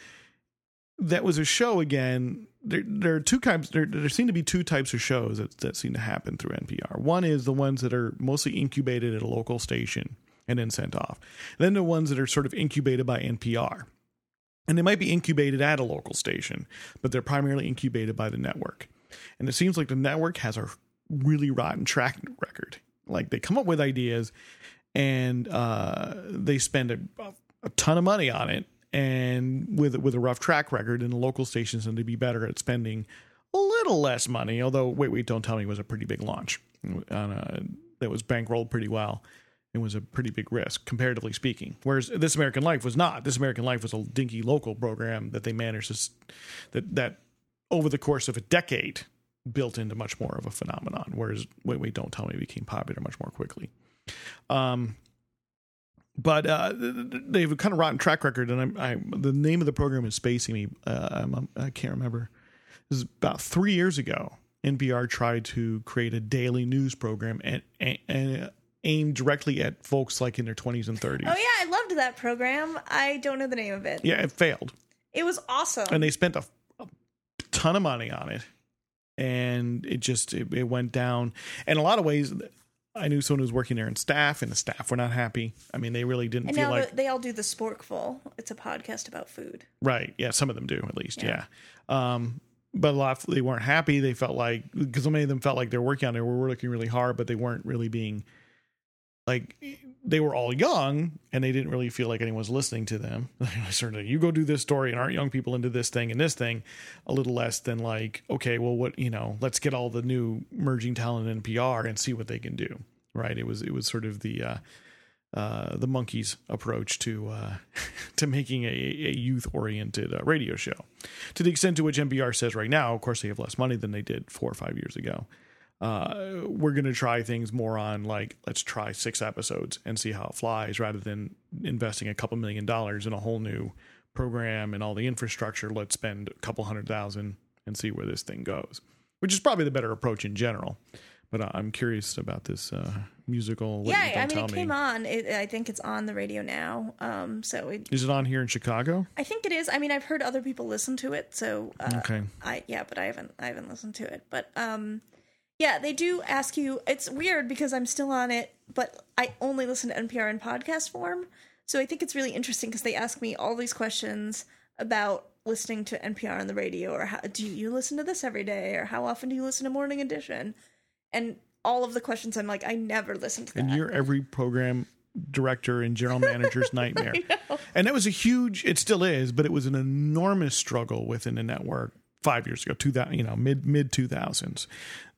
that was a show again. There are two types. There seem to be two types of shows that seem to happen through NPR. One is the ones that are mostly incubated at a local station and then sent off. And then the ones that are sort of incubated by NPR, and they might be incubated at a local station, but they're primarily incubated by the network. And it seems like the network has a really rotten track record. Like they come up with ideas, and they spend a ton of money on it, and with a rough track record, and the local stations tend to be better at spending a little less money, although Wait, Wait, Don't Tell Me was a pretty big launch that was bankrolled pretty well and was a pretty big risk, comparatively speaking. Whereas This American Life was not. This American Life was a dinky local program that they managed that over the course of a decade built into much more of a phenomenon, whereas Wait, Wait, Don't Tell Me became popular much more quickly. But they have a kind of rotten track record, and the name of the program is spacing me. I can't remember. This is about 3 years ago. NPR tried to create a daily news program and aimed directly at folks like in their 20s and 30s. Oh yeah, I loved that program. I don't know the name of it. Yeah, it failed. It was awesome, and they spent a ton of money on it, and it went down. In a lot of ways, I knew someone who was working there in staff, and the staff were not happy. I mean, they really didn't feel like... they all do the Sporkful. It's a podcast about food. Right. Yeah, some of them do, at least. Yeah. But a lot they weren't happy. They felt like... Because so many of them felt like they were working on it. They were working really hard, but they weren't really being... Like, they were all young, and they didn't really feel like anyone was listening to them. Certainly, you go do this story, and aren't young people into this thing and this thing? A little less than like, okay, well, what, you know, let's get all the new emerging talent in NPR and see what they can do. Right? It was sort of the monkeys approach to making a youth-oriented radio show. To the extent to which NPR says right now, of course, they have less money than they did 4 or 5 years ago. We're going to try things more on like, let's try 6 episodes and see how it flies, rather than investing $2 million in a whole new program and all the infrastructure. Let's spend $200,000 and see where this thing goes, which is probably the better approach in general. But I'm curious about this musical. Yeah, I mean, it came on. I think it's on the radio now. Is it on here in Chicago? I think it is. I mean, I've heard other people listen to it. So okay, but I haven't listened to it. But yeah, they do ask you. It's weird because I'm still on it, but I only listen to NPR in podcast form. So I think it's really interesting because they ask me all these questions about listening to NPR on the radio, or how do you listen to this every day, or how often do you listen to Morning Edition? And all of the questions, I'm like, I never listen to that. And you're every program director and general manager's nightmare. And that was a huge, it still is, but it was an enormous struggle within the network 5 years ago, 2000, you know, mid 2000s,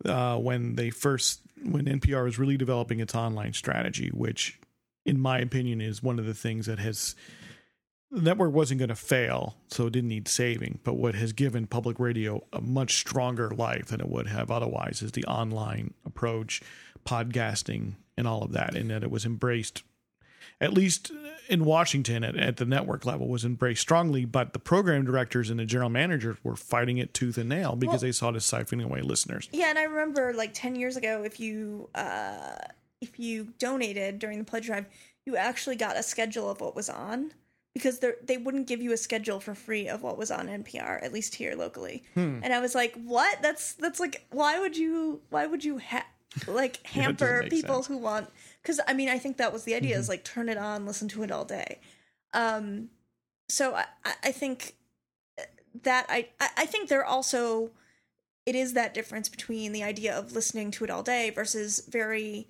when NPR was really developing its online strategy, which in my opinion is one of the things that has, the network wasn't going to fail, so it didn't need saving. But what has given public radio a much stronger life than it would have otherwise is the online approach, podcasting, and all of that, and that it was embraced, at least in Washington at the network level, was embraced strongly. But the program directors and the general managers were fighting it tooth and nail because they saw it as siphoning away listeners. Yeah, and I remember like 10 years ago, if you donated during the pledge drive, you actually got a schedule of what was on, because they wouldn't give you a schedule for free of what was on NPR, at least here locally. And I was like, what? That's like, why would you hamper people who want, because I mean, I think that was the idea, is like, turn it on, listen to it all day. So I think that I think there also, it is that difference between the idea of listening to it all day versus very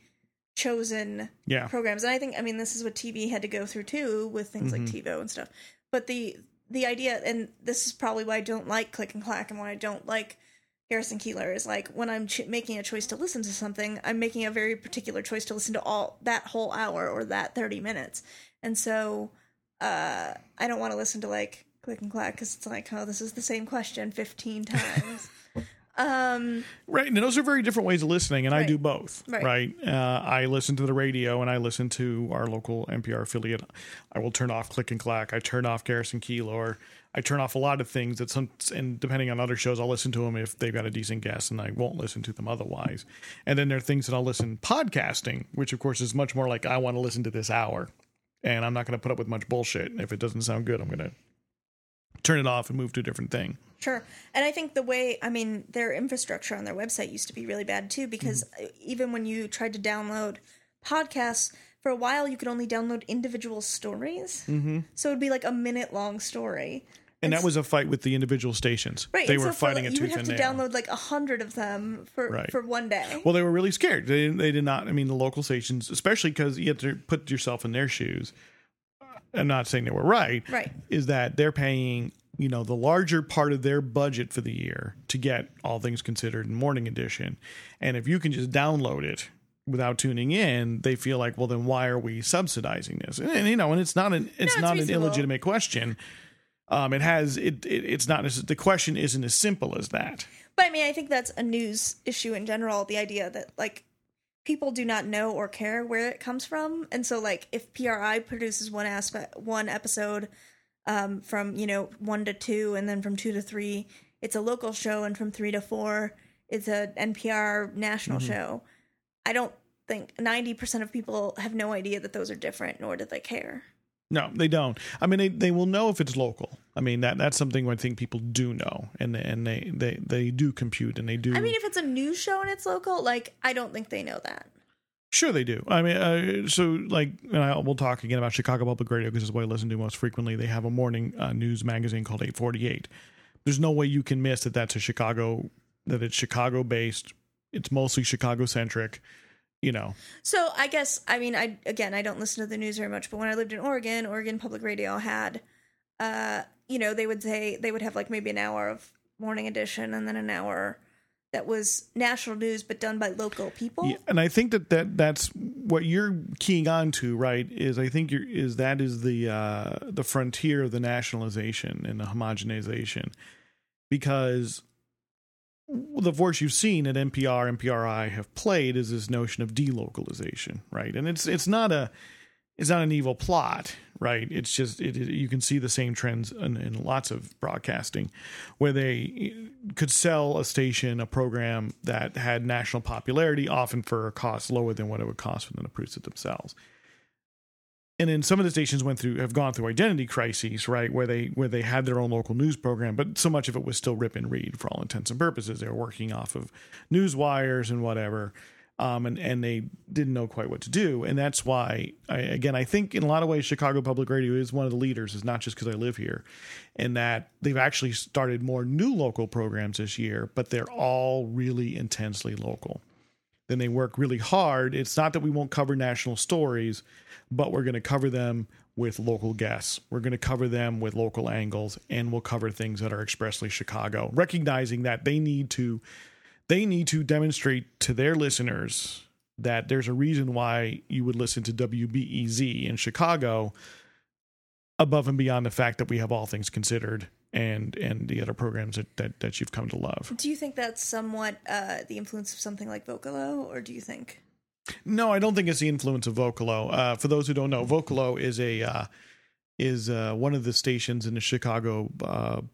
chosen programs. And I think, I mean, this is what TV had to go through too, with things like TiVo and stuff. But the idea, and this is probably why I don't like Click and Clack and why I don't like Garrison Keillor, is like, when I'm making a choice to listen to something, I'm making a very particular choice to listen to all that whole hour or that 30 minutes. And so I don't want to listen to like Click and Clack, because it's like, oh, this is the same question 15 times. Right. And those are very different ways of listening. And I do both. Right. I listen to the radio and I listen to our local NPR affiliate. I will turn off Click and Clack. I turn off Garrison Keillor. I turn off a lot of things that some, and depending on other shows, I'll listen to them if they've got a decent guest, and I won't listen to them otherwise. And then there are things that I'll listen, podcasting, which of course is much more like, I want to listen to this hour and I'm not going to put up with much bullshit. If it doesn't sound good, I'm going to turn it off and move to a different thing. Sure. And I think the way, I mean, their infrastructure on their website used to be really bad too, because even when you tried to download podcasts, for a while you could only download individual stories. So it'd be like a minute long story. And that was a fight with the individual stations. Right. They were fighting it tooth and nail. You would have to download like 100 of them for one day. Well, they were really scared. They did not, I mean, the local stations, especially because you have to put yourself in their shoes. I'm not saying they were right. Right. Is that they're paying, you know, the larger part of their budget for the year to get All Things Considered and Morning Edition. And if you can just download it without tuning in, they feel like, well, then why are we subsidizing this? And you know, and it's not an illegitimate question. It's not, the question isn't as simple as that. But I mean, I think that's a news issue in general. The idea that like people do not know or care where it comes from. And so like if PRI produces one episode from, you know, 1 to 2, and then from 2 to 3, it's a local show. And from 3 to 4, it's a NPR national show. I don't think 90% of people have no idea that those are different, nor do they care. No, they don't. I mean, they will know if it's local. I mean, that's something I think people do know, and they do compute, and they do. I mean, if it's a news show and it's local, like, I don't think they know that. Sure, they do. I mean, we'll talk again about Chicago Public Radio, because it's what I listen to most frequently. They have a morning news magazine called 848. There's no way you can miss that. That it's Chicago based. It's mostly Chicago centric. You know. So I guess, I mean, I don't listen to the news very much, but when I lived in Oregon Public Radio had, you know, they would have like maybe an hour of Morning Edition and then an hour that was national news, but done by local people. Yeah, and I think that's what you're keying on to, right? Is I think the frontier of the nationalization and the homogenization, because the force you've seen at NPR and PRI have played is this notion of delocalization, right? And it's not an evil plot, right? It's just you can see the same trends in lots of broadcasting, where they could sell a station, a program that had national popularity, often for a cost lower than what it would cost for them to produce it themselves. And then some of the stations have gone through identity crises, right, where they had their own local news program, but so much of it was still rip and read for all intents and purposes. They were working off of news wires and whatever, and they didn't know quite what to do. And that's why, I think in a lot of ways Chicago Public Radio is one of the leaders. It's not just because I live here, and that they've actually started more new local programs this year, but they're all really intensely local. then they work really hard. It's not that we won't cover national stories, but we're going to cover them with local guests. We're going to cover them with local angles, and we'll cover things that are expressly Chicago, recognizing that they need to demonstrate to their listeners that there's a reason why you would listen to WBEZ in Chicago above and beyond the fact that we have All Things Considered and the other programs that you've come to love. Do you think that's somewhat the influence of something like Vocalo, or do you think? No, I don't think it's the influence of Vocalo. For those who don't know, Vocalo is one of the stations in the Chicago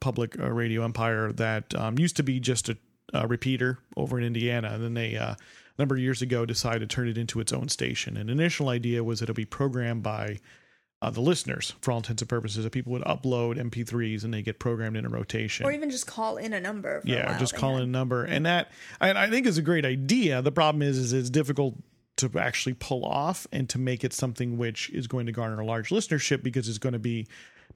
public radio empire that used to be just a repeater over in Indiana, and then they a number of years ago decided to turn it into its own station. And the initial idea was that it'll be programmed by the listeners, for all intents and purposes, that people would upload MP3s and they get programmed in a rotation. Or even just call in a number. And that, I think, is a great idea. The problem is it's difficult to actually pull off and to make it something which is going to garner a large listenership, because it's going to be,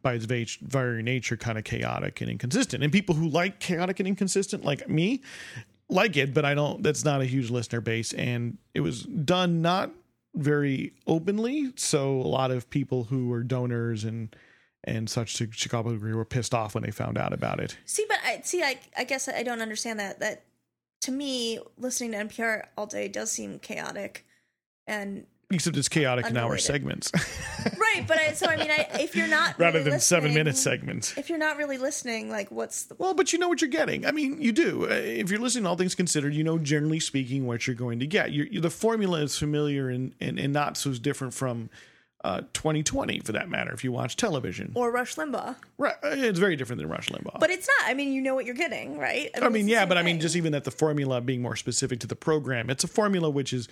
by its very nature, kind of chaotic and inconsistent. And people who like chaotic and inconsistent, like me, like it, but that's not a huge listener base. And it was done not very openly, so a lot of people who were donors and such to Chicago were pissed off when they found out about it. I guess I don't understand that. That to me, listening to NPR all day does seem chaotic, and except it's chaotic in hour segments, right? But if you're not rather really than 7-minute segments, if you're not really listening, like what's the well? But you know what you're getting. I mean, you do. If you're listening to All Things Considered, you know, generally speaking, what you're going to get. The formula is familiar and not so different from 2020, for that matter, if you watch television. Or Rush Limbaugh. Right. It's very different than Rush Limbaugh. But it's not. I mean, you know what you're getting, right? I mean, just even at the formula being more specific to the program, it's a formula which is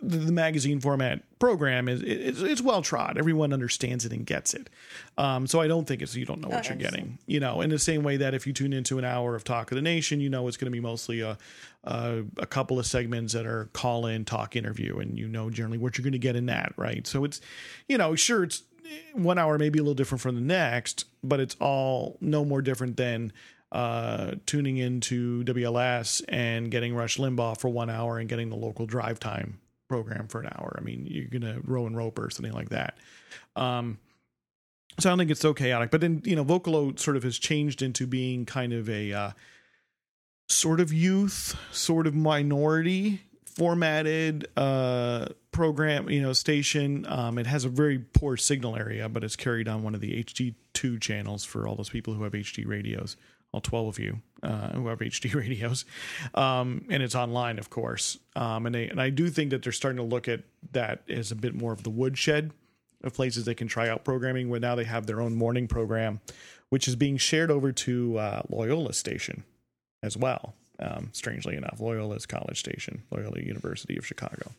the magazine format program is well trod. Everyone understands it and gets it. So I don't think it's, you don't know what you're getting, you know, in the same way that if you tune into an hour of Talk of the Nation, you know, it's going to be mostly a couple of segments that are call in talk interview, and you know, generally what you're going to get in that. Right. So it's, you know, sure, it's 1 hour, maybe a little different from the next, but it's all no more different than tuning into WLS and getting Rush Limbaugh for 1 hour and getting the local drive time program for an hour. I mean, you're going to Row and Roper or something like that. So I don't think it's so chaotic. But then, you know, Vocalo sort of has changed into being kind of a sort of youth, sort of minority formatted program, you know, station. It has a very poor signal area, but it's carried on one of the HD2 channels for all those people who have HD radios. All 12 of you who have HD radios, and it's online, of course. And I do think that they're starting to look at that as a bit more of the woodshed of places they can try out programming. Where now they have their own morning program, which is being shared over to Loyola Station as well. Strangely enough, Loyola's College Station, Loyola University of Chicago.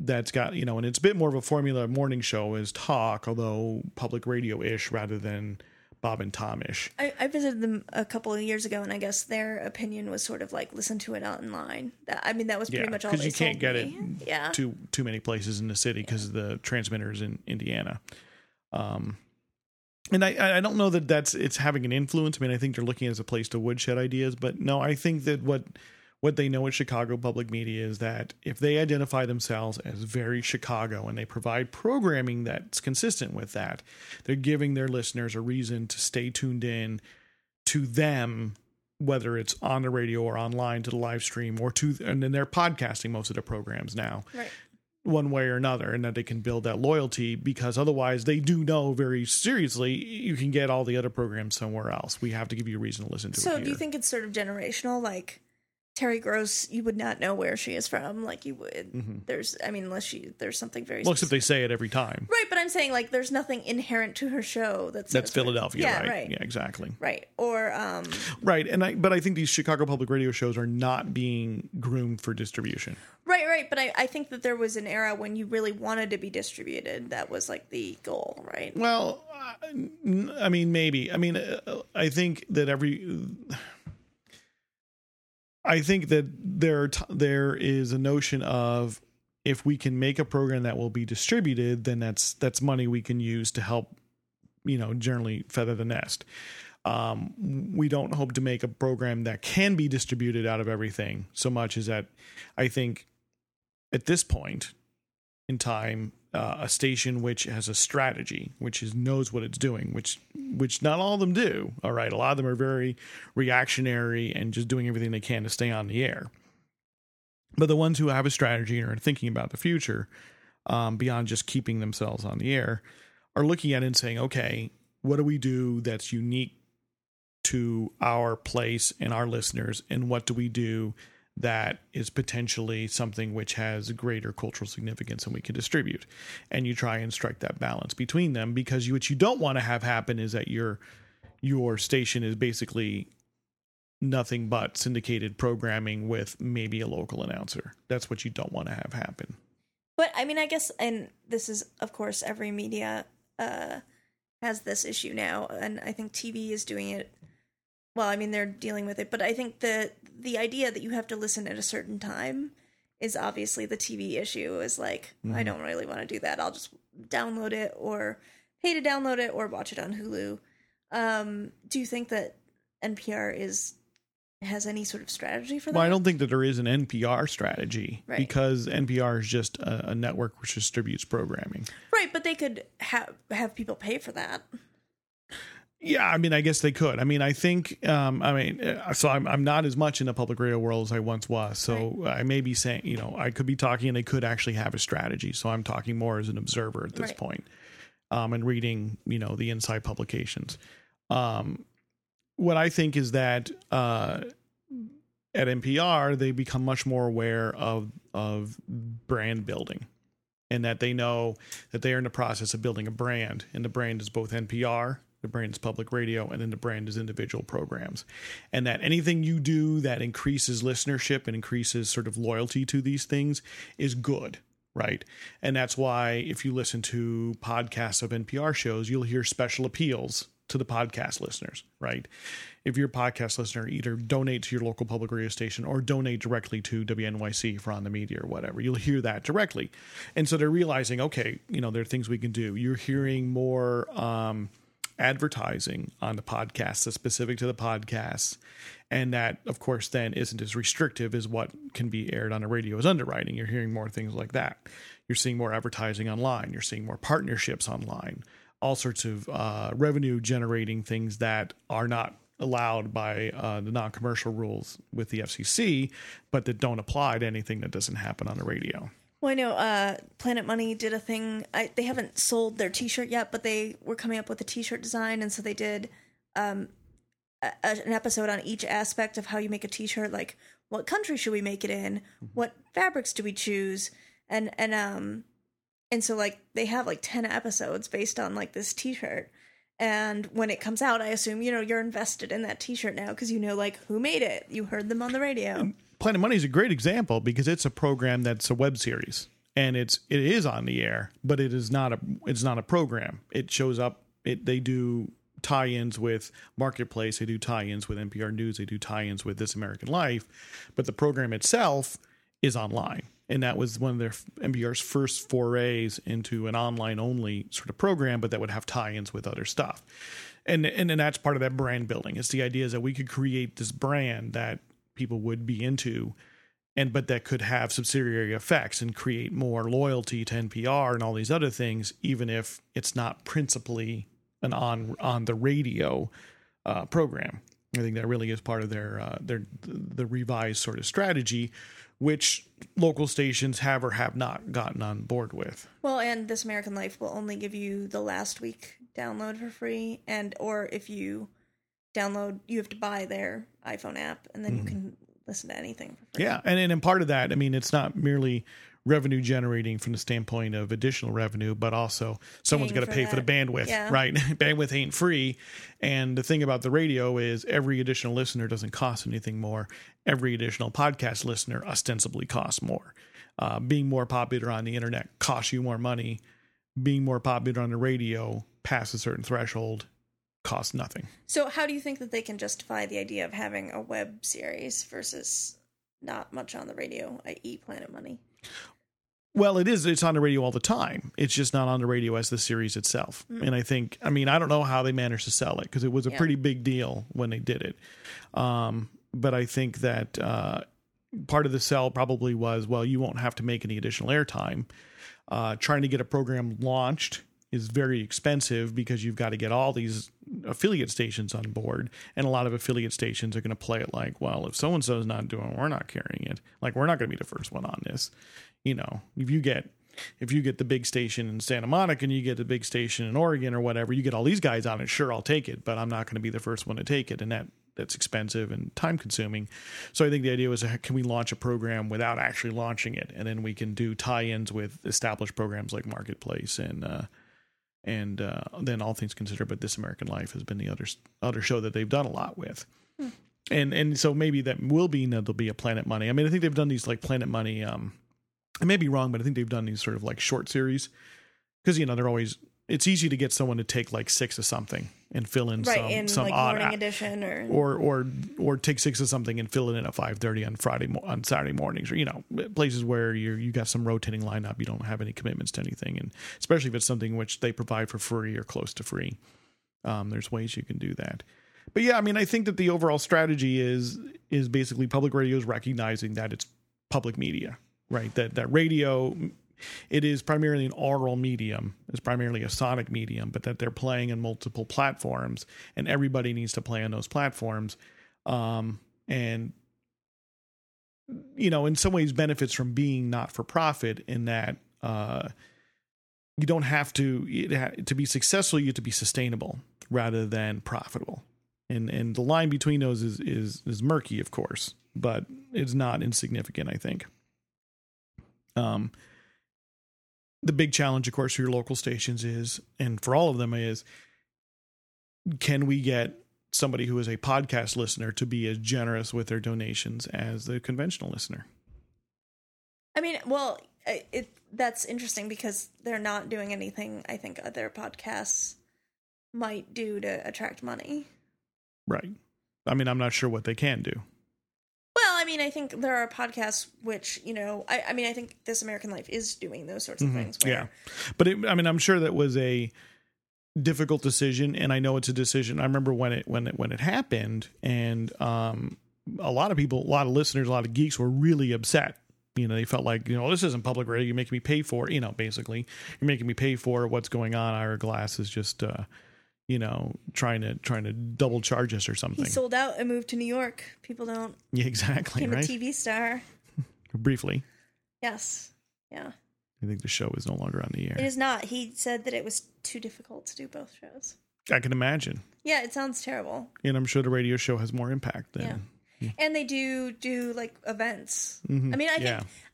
That's got, you know, and it's a bit more of a formula morning show as talk, although public radio-ish rather than Bob and Tom-ish. I visited them a couple of years ago, and I guess their opinion was sort of like, listen to it online. That was pretty much all they told me. Because you can't get it to too many places in the city because the transmitter is in Indiana. And I don't know that it's having an influence. I mean, I think they're looking as a place to woodshed ideas, but no, I think that what they know at Chicago Public Media is that if they identify themselves as very Chicago and they provide programming that's consistent with that, they're giving their listeners a reason to stay tuned in to them, whether it's on the radio or online to the live stream or and then they're podcasting most of their programs now, right, one way or another, and that they can build that loyalty, because otherwise they do know very seriously you can get all the other programs somewhere else. We have to give you a reason to listen to it. So do you think it's sort of generational, like Terry Gross, you would not know where she is from, like you would. Mm-hmm. There's something very specific. Except they say it every time. Right, but I'm saying like there's nothing inherent to her show that's Philadelphia, right? Yeah, exactly. Right. Or right, and I think these Chicago Public Radio shows are not being groomed for distribution. Right, but I think that there was an era when you really wanted to be distributed. That was like the goal, right? Well, I mean, maybe. I mean, I think that I think that there is a notion of, if we can make a program that will be distributed, then that's money we can use to help, you know, generally feather the nest. We don't hope to make a program that can be distributed out of everything so much as that I think at this point in time, a station which has a strategy, which is knows what it's doing, which not all of them do. All right. A lot of them are very reactionary and just doing everything they can to stay on the air. But the ones who have a strategy and are thinking about the future, beyond just keeping themselves on the air, are looking at it and saying, okay, what do we do that's unique to our place and our listeners, and what do we do that is potentially something which has greater cultural significance and we can distribute? And you try and strike that balance between them, because what you don't want to have happen is that your station is basically nothing but syndicated programming with maybe a local announcer. That's what you don't want to have happen. But I mean, I guess, and this is, of course, every media has this issue now, and I think TV is doing it. Well, I mean, they're dealing with it, but I think the idea that you have to listen at a certain time is obviously the TV issue. Is like, I don't really want to do that. I'll just download it or pay to download it or watch it on Hulu. Do you think that NPR has any sort of strategy for that? Well, I don't think that there is an NPR strategy, right, because NPR is just a network which distributes programming. Right, but they could have people pay for that. Yeah, I mean, I guess they could. I mean, I think, so I'm not as much in the public radio world as I once was. So right. I may be saying, I could be talking and they could actually have a strategy. So I'm talking more as an observer at this point, and reading, the inside publications. What I think is that at NPR, they become much more aware of brand building, and that they know that they are in the process of building a brand, and the brand is both NPR, the brand is public radio, and then the brand is individual programs. And that anything you do that increases listenership and increases sort of loyalty to these things is good, right? And that's why if you listen to podcasts of NPR shows, you'll hear special appeals to the podcast listeners, right? If you're a podcast listener, either donate to your local public radio station or donate directly to WNYC for On the Media or whatever. You'll hear that directly. And so they're realizing, okay, there are things we can do. You're hearing more advertising on the podcast that's specific to the podcast. And that, of course, then isn't as restrictive as what can be aired on the radio as underwriting. You're hearing more things like that. You're seeing more advertising online. You're seeing more partnerships online. All sorts of revenue generating things that are not allowed by the non-commercial rules with the FCC, but that don't apply to anything that doesn't happen on the radio. Well, I know Planet Money did a thing. They haven't sold their T-shirt yet, but they were coming up with a T-shirt design. And so they did an episode on each aspect of how you make a T-shirt, like what country should we make it in? What fabrics do we choose? And so, like, they have, like, 10 episodes based on, like, this T-shirt. And when it comes out, I assume, you're invested in that T-shirt now because who made it. You heard them on the radio. Planet Money is a great example because it's a program that's a web series. And it is on the air, but it's not a program. It shows up. They do tie-ins with Marketplace. They do tie-ins with NPR News. They do tie-ins with This American Life. But the program itself is online. And that was one of their NPR's first forays into an online-only sort of program, but that would have tie-ins with other stuff. And that's part of that brand building. It's the idea is that we could create this brand that people would be into, but that could have subsidiary effects and create more loyalty to NPR and all these other things, even if it's not principally an on-the-radio program. I think that really is part of their revised sort of strategy, which local stations have or have not gotten on board with. Well, and This American Life will only give you the last week download for free, or if you download, you have to buy their iPhone app, and then you can listen to anything for free. Yeah, and part of that, I mean, it's not merely revenue generating from the standpoint of additional revenue, but also someone's got to pay for the bandwidth, right? Bandwidth ain't free. And the thing about the radio is every additional listener doesn't cost anything more. Every additional podcast listener ostensibly costs more. Being more popular on the internet costs you more money. Being more popular on the radio past a certain threshold costs nothing. So how do you think that they can justify the idea of having a web series versus not much on the radio, i.e. Planet Money? Well, it is. It's on the radio all the time. It's just not on the radio as the series itself. Mm. And I think, I mean, I don't know how they managed to sell it because it was a pretty big deal when they did it. But I think that part of the sell probably was, well, you won't have to make any additional airtime. Trying to get a program launched is very expensive because you've got to get all these affiliate stations on board. And a lot of affiliate stations are going to play it like, well, if so-and-so is not doing it, we're not carrying it. Like, we're not going to be the first one on this. You know, if you get the big station in Santa Monica and you get the big station in Oregon or whatever, you get all these guys on it. Sure, I'll take it, but I'm not going to be the first one to take it. And that's expensive and time consuming. So I think the idea was, can we launch a program without actually launching it? And then we can do tie-ins with established programs like Marketplace and then All Things Considered. But This American Life has been the other show that they've done a lot with. Hmm. And so maybe that will be, there'll be a Planet Money. I mean, I think they've done these like Planet Money, I may be wrong, but I think they've done these sort of like short series because, you know, they're always, it's easy to get someone to take like six of something and fill in some like odd morning edition or take six of something and fill it in at 5:30 on Saturday mornings, or, you know, places where you got some rotating lineup. You don't have any commitments to anything. And especially if it's something which they provide for free or close to free, there's ways you can do that. But yeah, I mean, I think that the overall strategy is basically public radio is recognizing that it's public media. Right, that radio, it is primarily an oral medium, it's primarily a sonic medium, but that they're playing in multiple platforms, and everybody needs to play on those platforms, and you know, in some ways, benefits from being not for profit in that you don't have to be successful, you have to be sustainable rather than profitable, and the line between those is murky, of course, but it's not insignificant, I think. The big challenge, of course, for your local stations is, and for all of them is, can we get somebody who is a podcast listener to be as generous with their donations as the conventional listener? I mean, well, that's interesting because they're not doing anything I think other podcasts might do to attract money. Right. I mean, I'm not sure what they can do. Well, I mean, I think there are podcasts which, you know, I mean, I think This American Life is doing those sorts of things. Where But I'm sure that was a difficult decision. And I know it's a decision. I remember when it happened, and a lot of people, a lot of listeners, a lot of geeks were really upset. You know, they felt like, you know, this isn't public radio. You're making me pay for, you know, basically you're making me pay for what's going on. Ira Glass is just, you know, trying to double charge us or something. He sold out and moved to New York. People don't. Yeah, exactly. Became a TV star. Briefly. Yes. Yeah. I think the show is no longer on the air. It is not. He said that it was too difficult to do both shows. I can imagine. Yeah, it sounds terrible. And I'm sure the radio show has more impact than. Yeah. Yeah. And they do like events. Mm-hmm. I mean,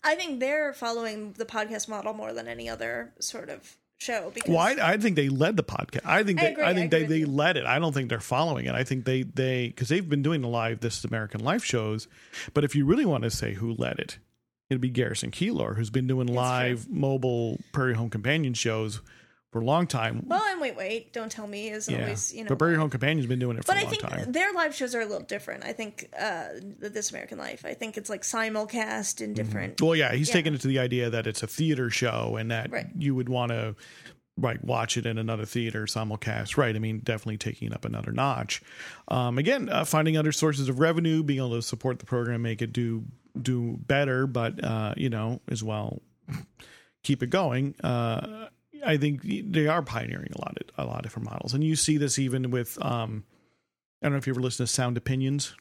I think they're following the podcast model more than any other sort of show. Well, I think they led the podcast. I think they led it. I don't think they're following it. I think they because they've been doing the live This American Life shows. But if you really want to say who led it, it'd be Garrison Keillor, who's been doing live mobile Prairie Home Companion shows for a long time. Well, and Wait, Don't Tell Me is always, you know. But Prairie Home Companion's been doing it for a long time. But I think their live shows are a little different. I think This American Life, I think it's like simulcast and different. Mm-hmm. Well, yeah, he's taken it to the idea that it's a theater show and that you would want to watch it in another theater, simulcast. Right. I mean, definitely taking up another notch. Again, finding other sources of revenue, being able to support the program, make it do better, but, you know, as well, keep it going. I think they are pioneering a lot of different models. And you see this even with, I don't know if you ever listen to Sound Opinions,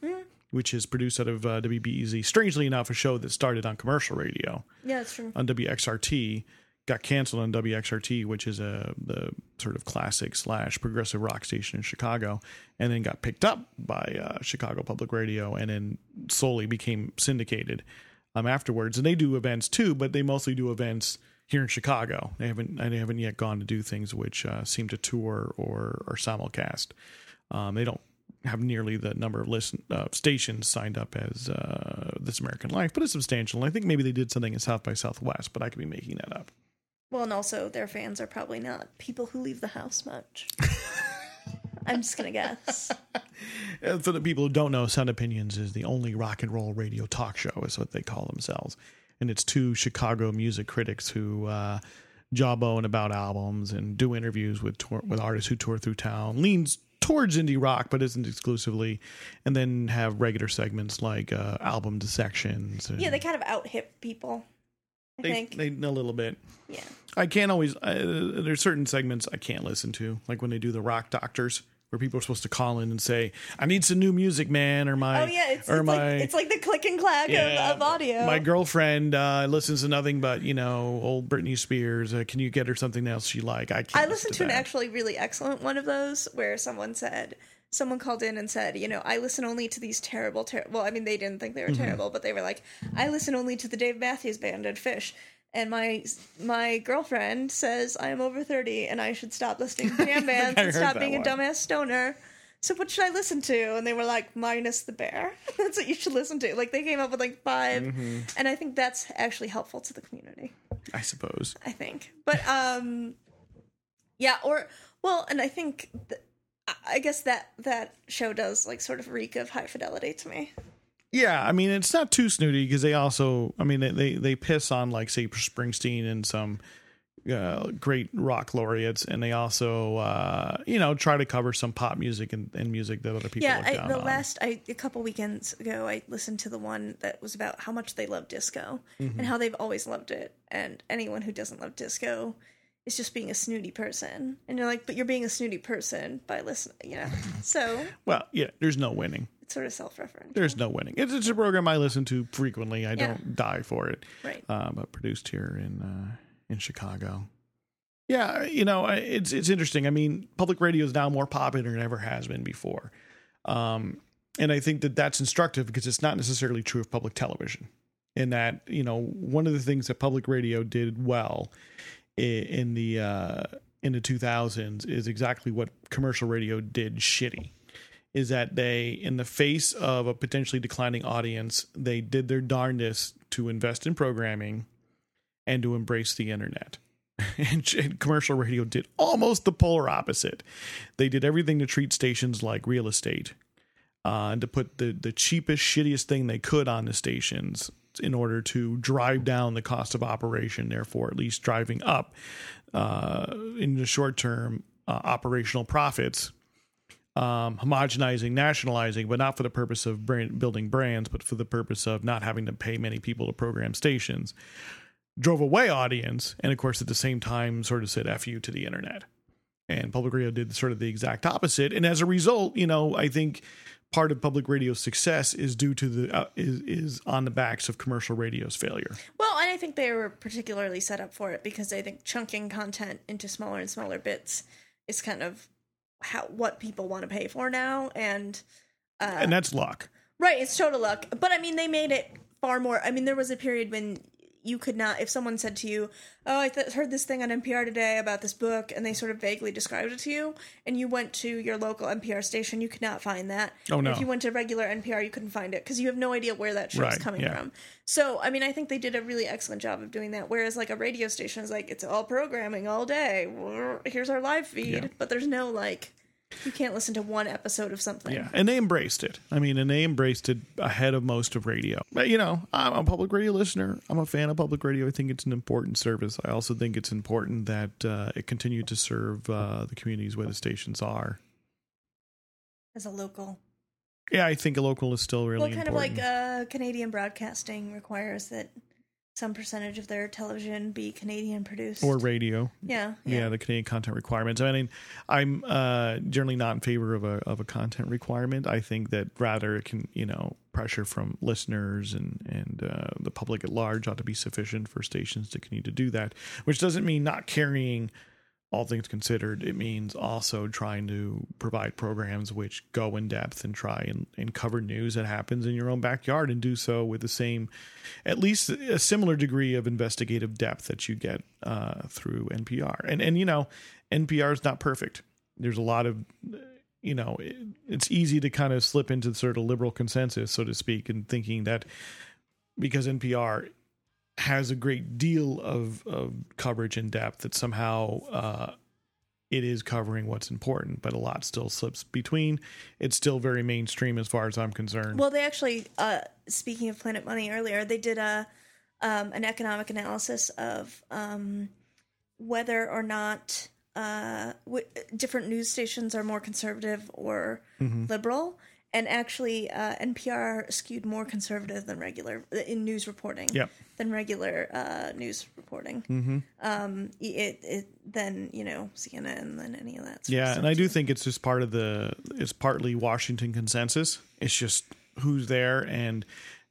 which is produced out of WBEZ. Strangely enough, a show that started on commercial radio. Yeah, that's true. On WXRT, got canceled on WXRT, which is the sort of classic / progressive rock station in Chicago, and then got picked up by Chicago Public Radio and then slowly became syndicated afterwards. And they do events too, but they mostly do events here in Chicago. They haven't yet gone to do things which seem to tour or simulcast. They don't have nearly the number of stations signed up as This American Life, but it's substantial. I think maybe they did something in South by Southwest, but I could be making that up. Well, and also their fans are probably not people who leave the house much. I'm just going to guess. For the people who don't know, Sound Opinions is the only rock and roll radio talk show, is what they call themselves. and it's two Chicago music critics who jawbone about albums and do interviews with artists who tour through town. Leans towards indie rock, but isn't exclusively, and then have regular segments like album dissections. And yeah, they kind of out-hip people, I think. They a little bit. Yeah. I can't always, there's certain segments I can't listen to, like when they do the Rock Doctors, where people are supposed to call in and say, I need some new music, man, or my... Oh, yeah, it's like the click and clack of audio. My girlfriend listens to nothing but, you know, old Britney Spears. Can you get her something else she like? I listened to an actually really excellent one of those where someone called in and said, you know, I listen only to these terrible, well, I mean, they didn't think they were terrible, but they were like, I listen only to the Dave Matthews Band and Fish. And my girlfriend says I'm over 30 and I should stop listening to jam bands and stop being a dumbass stoner. So what should I listen to? And they were like, minus the bear. That's what you should listen to. Like, they came up with like five. Mm-hmm. And I think that's actually helpful to the community. I suppose. I think. But, yeah, or, well, and I think, I guess that show does like sort of reek of High Fidelity to me. Yeah, I mean, it's not too snooty because they also, I mean, they piss on, like, say, Springsteen and some great rock laureates, and they also, you know, try to cover some pop music and music that other people look down on. Yeah, a couple weekends ago, I listened to the one that was about how much they love disco and how they've always loved it, and anyone who doesn't love disco is just being a snooty person. And you're like, but you're being a snooty person by listening, you know, so. Well, yeah, there's no winning. Sort of self-referential. There's no winning. It's a program I listen to frequently. I don't die for it. Right. But produced here in Chicago. Yeah, you know, it's interesting. I mean, public radio is now more popular than it ever has been before. And I think that that's instructive because it's not necessarily true of public television. In that, you know, one of the things that public radio did well in the 2000s is exactly what commercial radio did shitty. Is that they, in the face of a potentially declining audience, they did their darndest to invest in programming and to embrace the internet. And commercial radio did almost the polar opposite. They did everything to treat stations like real estate and to put the cheapest, shittiest thing they could on the stations in order to drive down the cost of operation, therefore at least driving up in the short term operational profits. Homogenizing, nationalizing, but not for the purpose of building brands, but for the purpose of not having to pay many people to program stations, drove away audience. And of course, at the same time, sort of said F you to the internet. And public radio did sort of the exact opposite. And as a result, you know, I think part of public radio's success is due to the is on the backs of commercial radio's failure. Well, and I think they were particularly set up for it because I think chunking content into smaller and smaller bits is kind of what people want to pay for now, and that's luck, right? It's total luck. But I mean, they made it far more. I mean, there was a period when you could not, if someone said to you, "Oh, I heard this thing on NPR today about this book," and they sort of vaguely described it to you, and you went to your local NPR station, you could not find that. Oh no! If you went to regular NPR, you couldn't find it because you have no idea where that show's coming from. So, I mean, I think they did a really excellent job of doing that. Whereas, like, a radio station is like, it's all programming all day. Here's our live feed, but there's no like. You can't listen to one episode of something. Yeah, and they embraced it. I mean, and they embraced it ahead of most of radio. But, you know, I'm a public radio listener. I'm a fan of public radio. I think it's an important service. I also think it's important that it continue to serve the communities where the stations are. As a local. Yeah, I think a local is still really important. Well, kind of like Canadian broadcasting requires that some percentage of their television be Canadian produced or radio. Yeah, the Canadian content requirements. I mean, I'm generally not in favor of a content requirement. I think that rather it can, you know, pressure from listeners and the public at large ought to be sufficient for stations to continue to do that. Which doesn't mean not carrying All Things Considered. It means also trying to provide programs which go in depth and try and cover news that happens in your own backyard and do so with the same, at least a similar degree of investigative depth that you get through NPR. And you know, NPR is not perfect. There's a lot of, you know, it's easy to kind of slip into sort of liberal consensus, so to speak, and thinking that because NPR has a great deal of coverage in depth that somehow it is covering what's important, but a lot still slips between. It's still very mainstream as far as I'm concerned. Well, they actually, speaking of Planet Money earlier, they did a an economic analysis of whether or not different news stations are more conservative or liberal. And actually, NPR skewed more conservative than regular in news reporting than regular news reporting. Then CNN than any of that. Sort of stuff. And I do think it's just part of it's partly Washington consensus. It's just who's there, and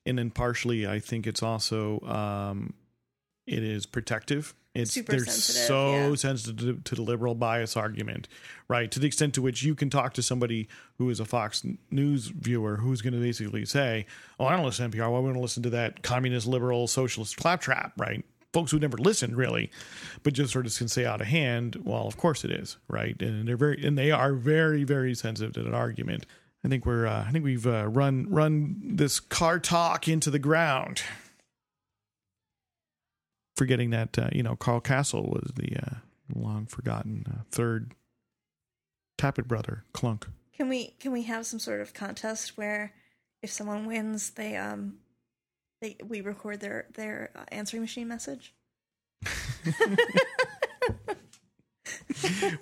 then partially, I think it's also it is protective. They're so sensitive to the liberal bias argument, right? To the extent to which you can talk to somebody who is a Fox News viewer who's going to basically say, oh, I don't listen to NPR. Why would I listen to that communist, liberal, socialist claptrap, right? Folks who never listened, really, but just sort of can say out of hand, well, of course it is, right? And they are very, very sensitive to that argument. I think we've run this car talk into the ground. Forgetting that, Carl Castle was the long-forgotten third Tappet brother, Clunk. Can we have some sort of contest where if someone wins, we record their answering machine message?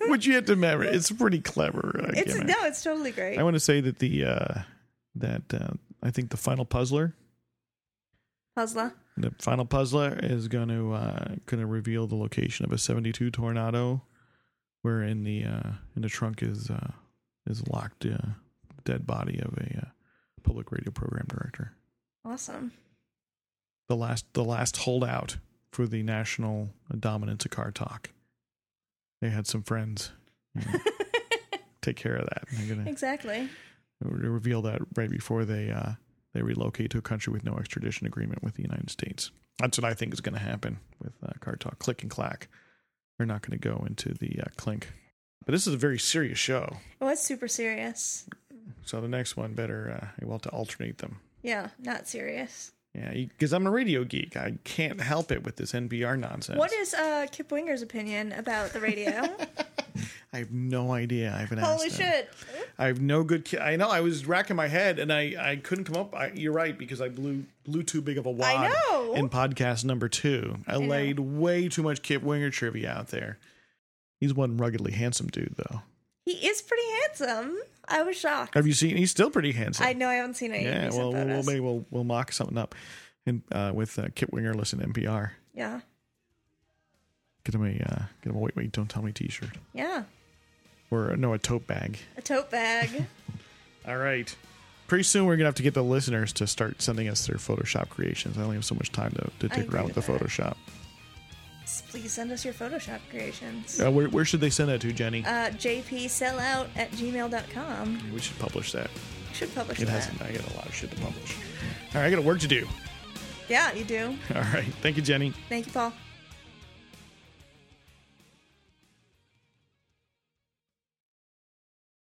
Which you have to remember, it's pretty clever. It's totally great. I want to say that I think the final puzzler. The final puzzler is going to reveal the location of a '72 Tornado, wherein in the trunk is locked dead body of a public radio program director. Awesome. The last holdout for the national dominance of Car Talk. They had some friends. Take care of that. They're gonna exactly reveal that right before they relocate to a country with no extradition agreement with the United States. That's what I think is going to happen with Car Talk. Click and Clack. We're not going to go into the clink. But this is a very serious show. It was super serious. So the next one better, to alternate them. Yeah, not serious. Yeah, because I'm a radio geek. I can't help it with this NPR nonsense. What is Kip Winger's opinion about the radio? I have no idea. I haven't asked. Holy shit! I have no good. I know. I was racking my head, and I couldn't come up. You're right, because I blew too big of a wad. I know. In podcast number 2, I laid way too much Kip Winger trivia out there. He's one ruggedly handsome dude, though. He is pretty handsome. I was shocked. Have you seen? He's still pretty handsome. I know. I haven't seen any. Yeah. Well, maybe we'll mock something up, and with Kip Winger, listen to NPR. Yeah. Get him a Wait Don't Tell Me T-shirt. Yeah. Or, no, a tote bag. A tote bag. All right. Pretty soon we're going to have to get the listeners to start sending us their Photoshop creations. I only have so much time to take around with the Photoshop. Please send us your Photoshop creations. Where should they send that to, Jenny? jpsellout@gmail.com. We should publish that. We should publish that. It hasn't. I got a lot of shit to publish. All right, I got work to do. Yeah, you do. All right. Thank you, Jenny. Thank you, Paul.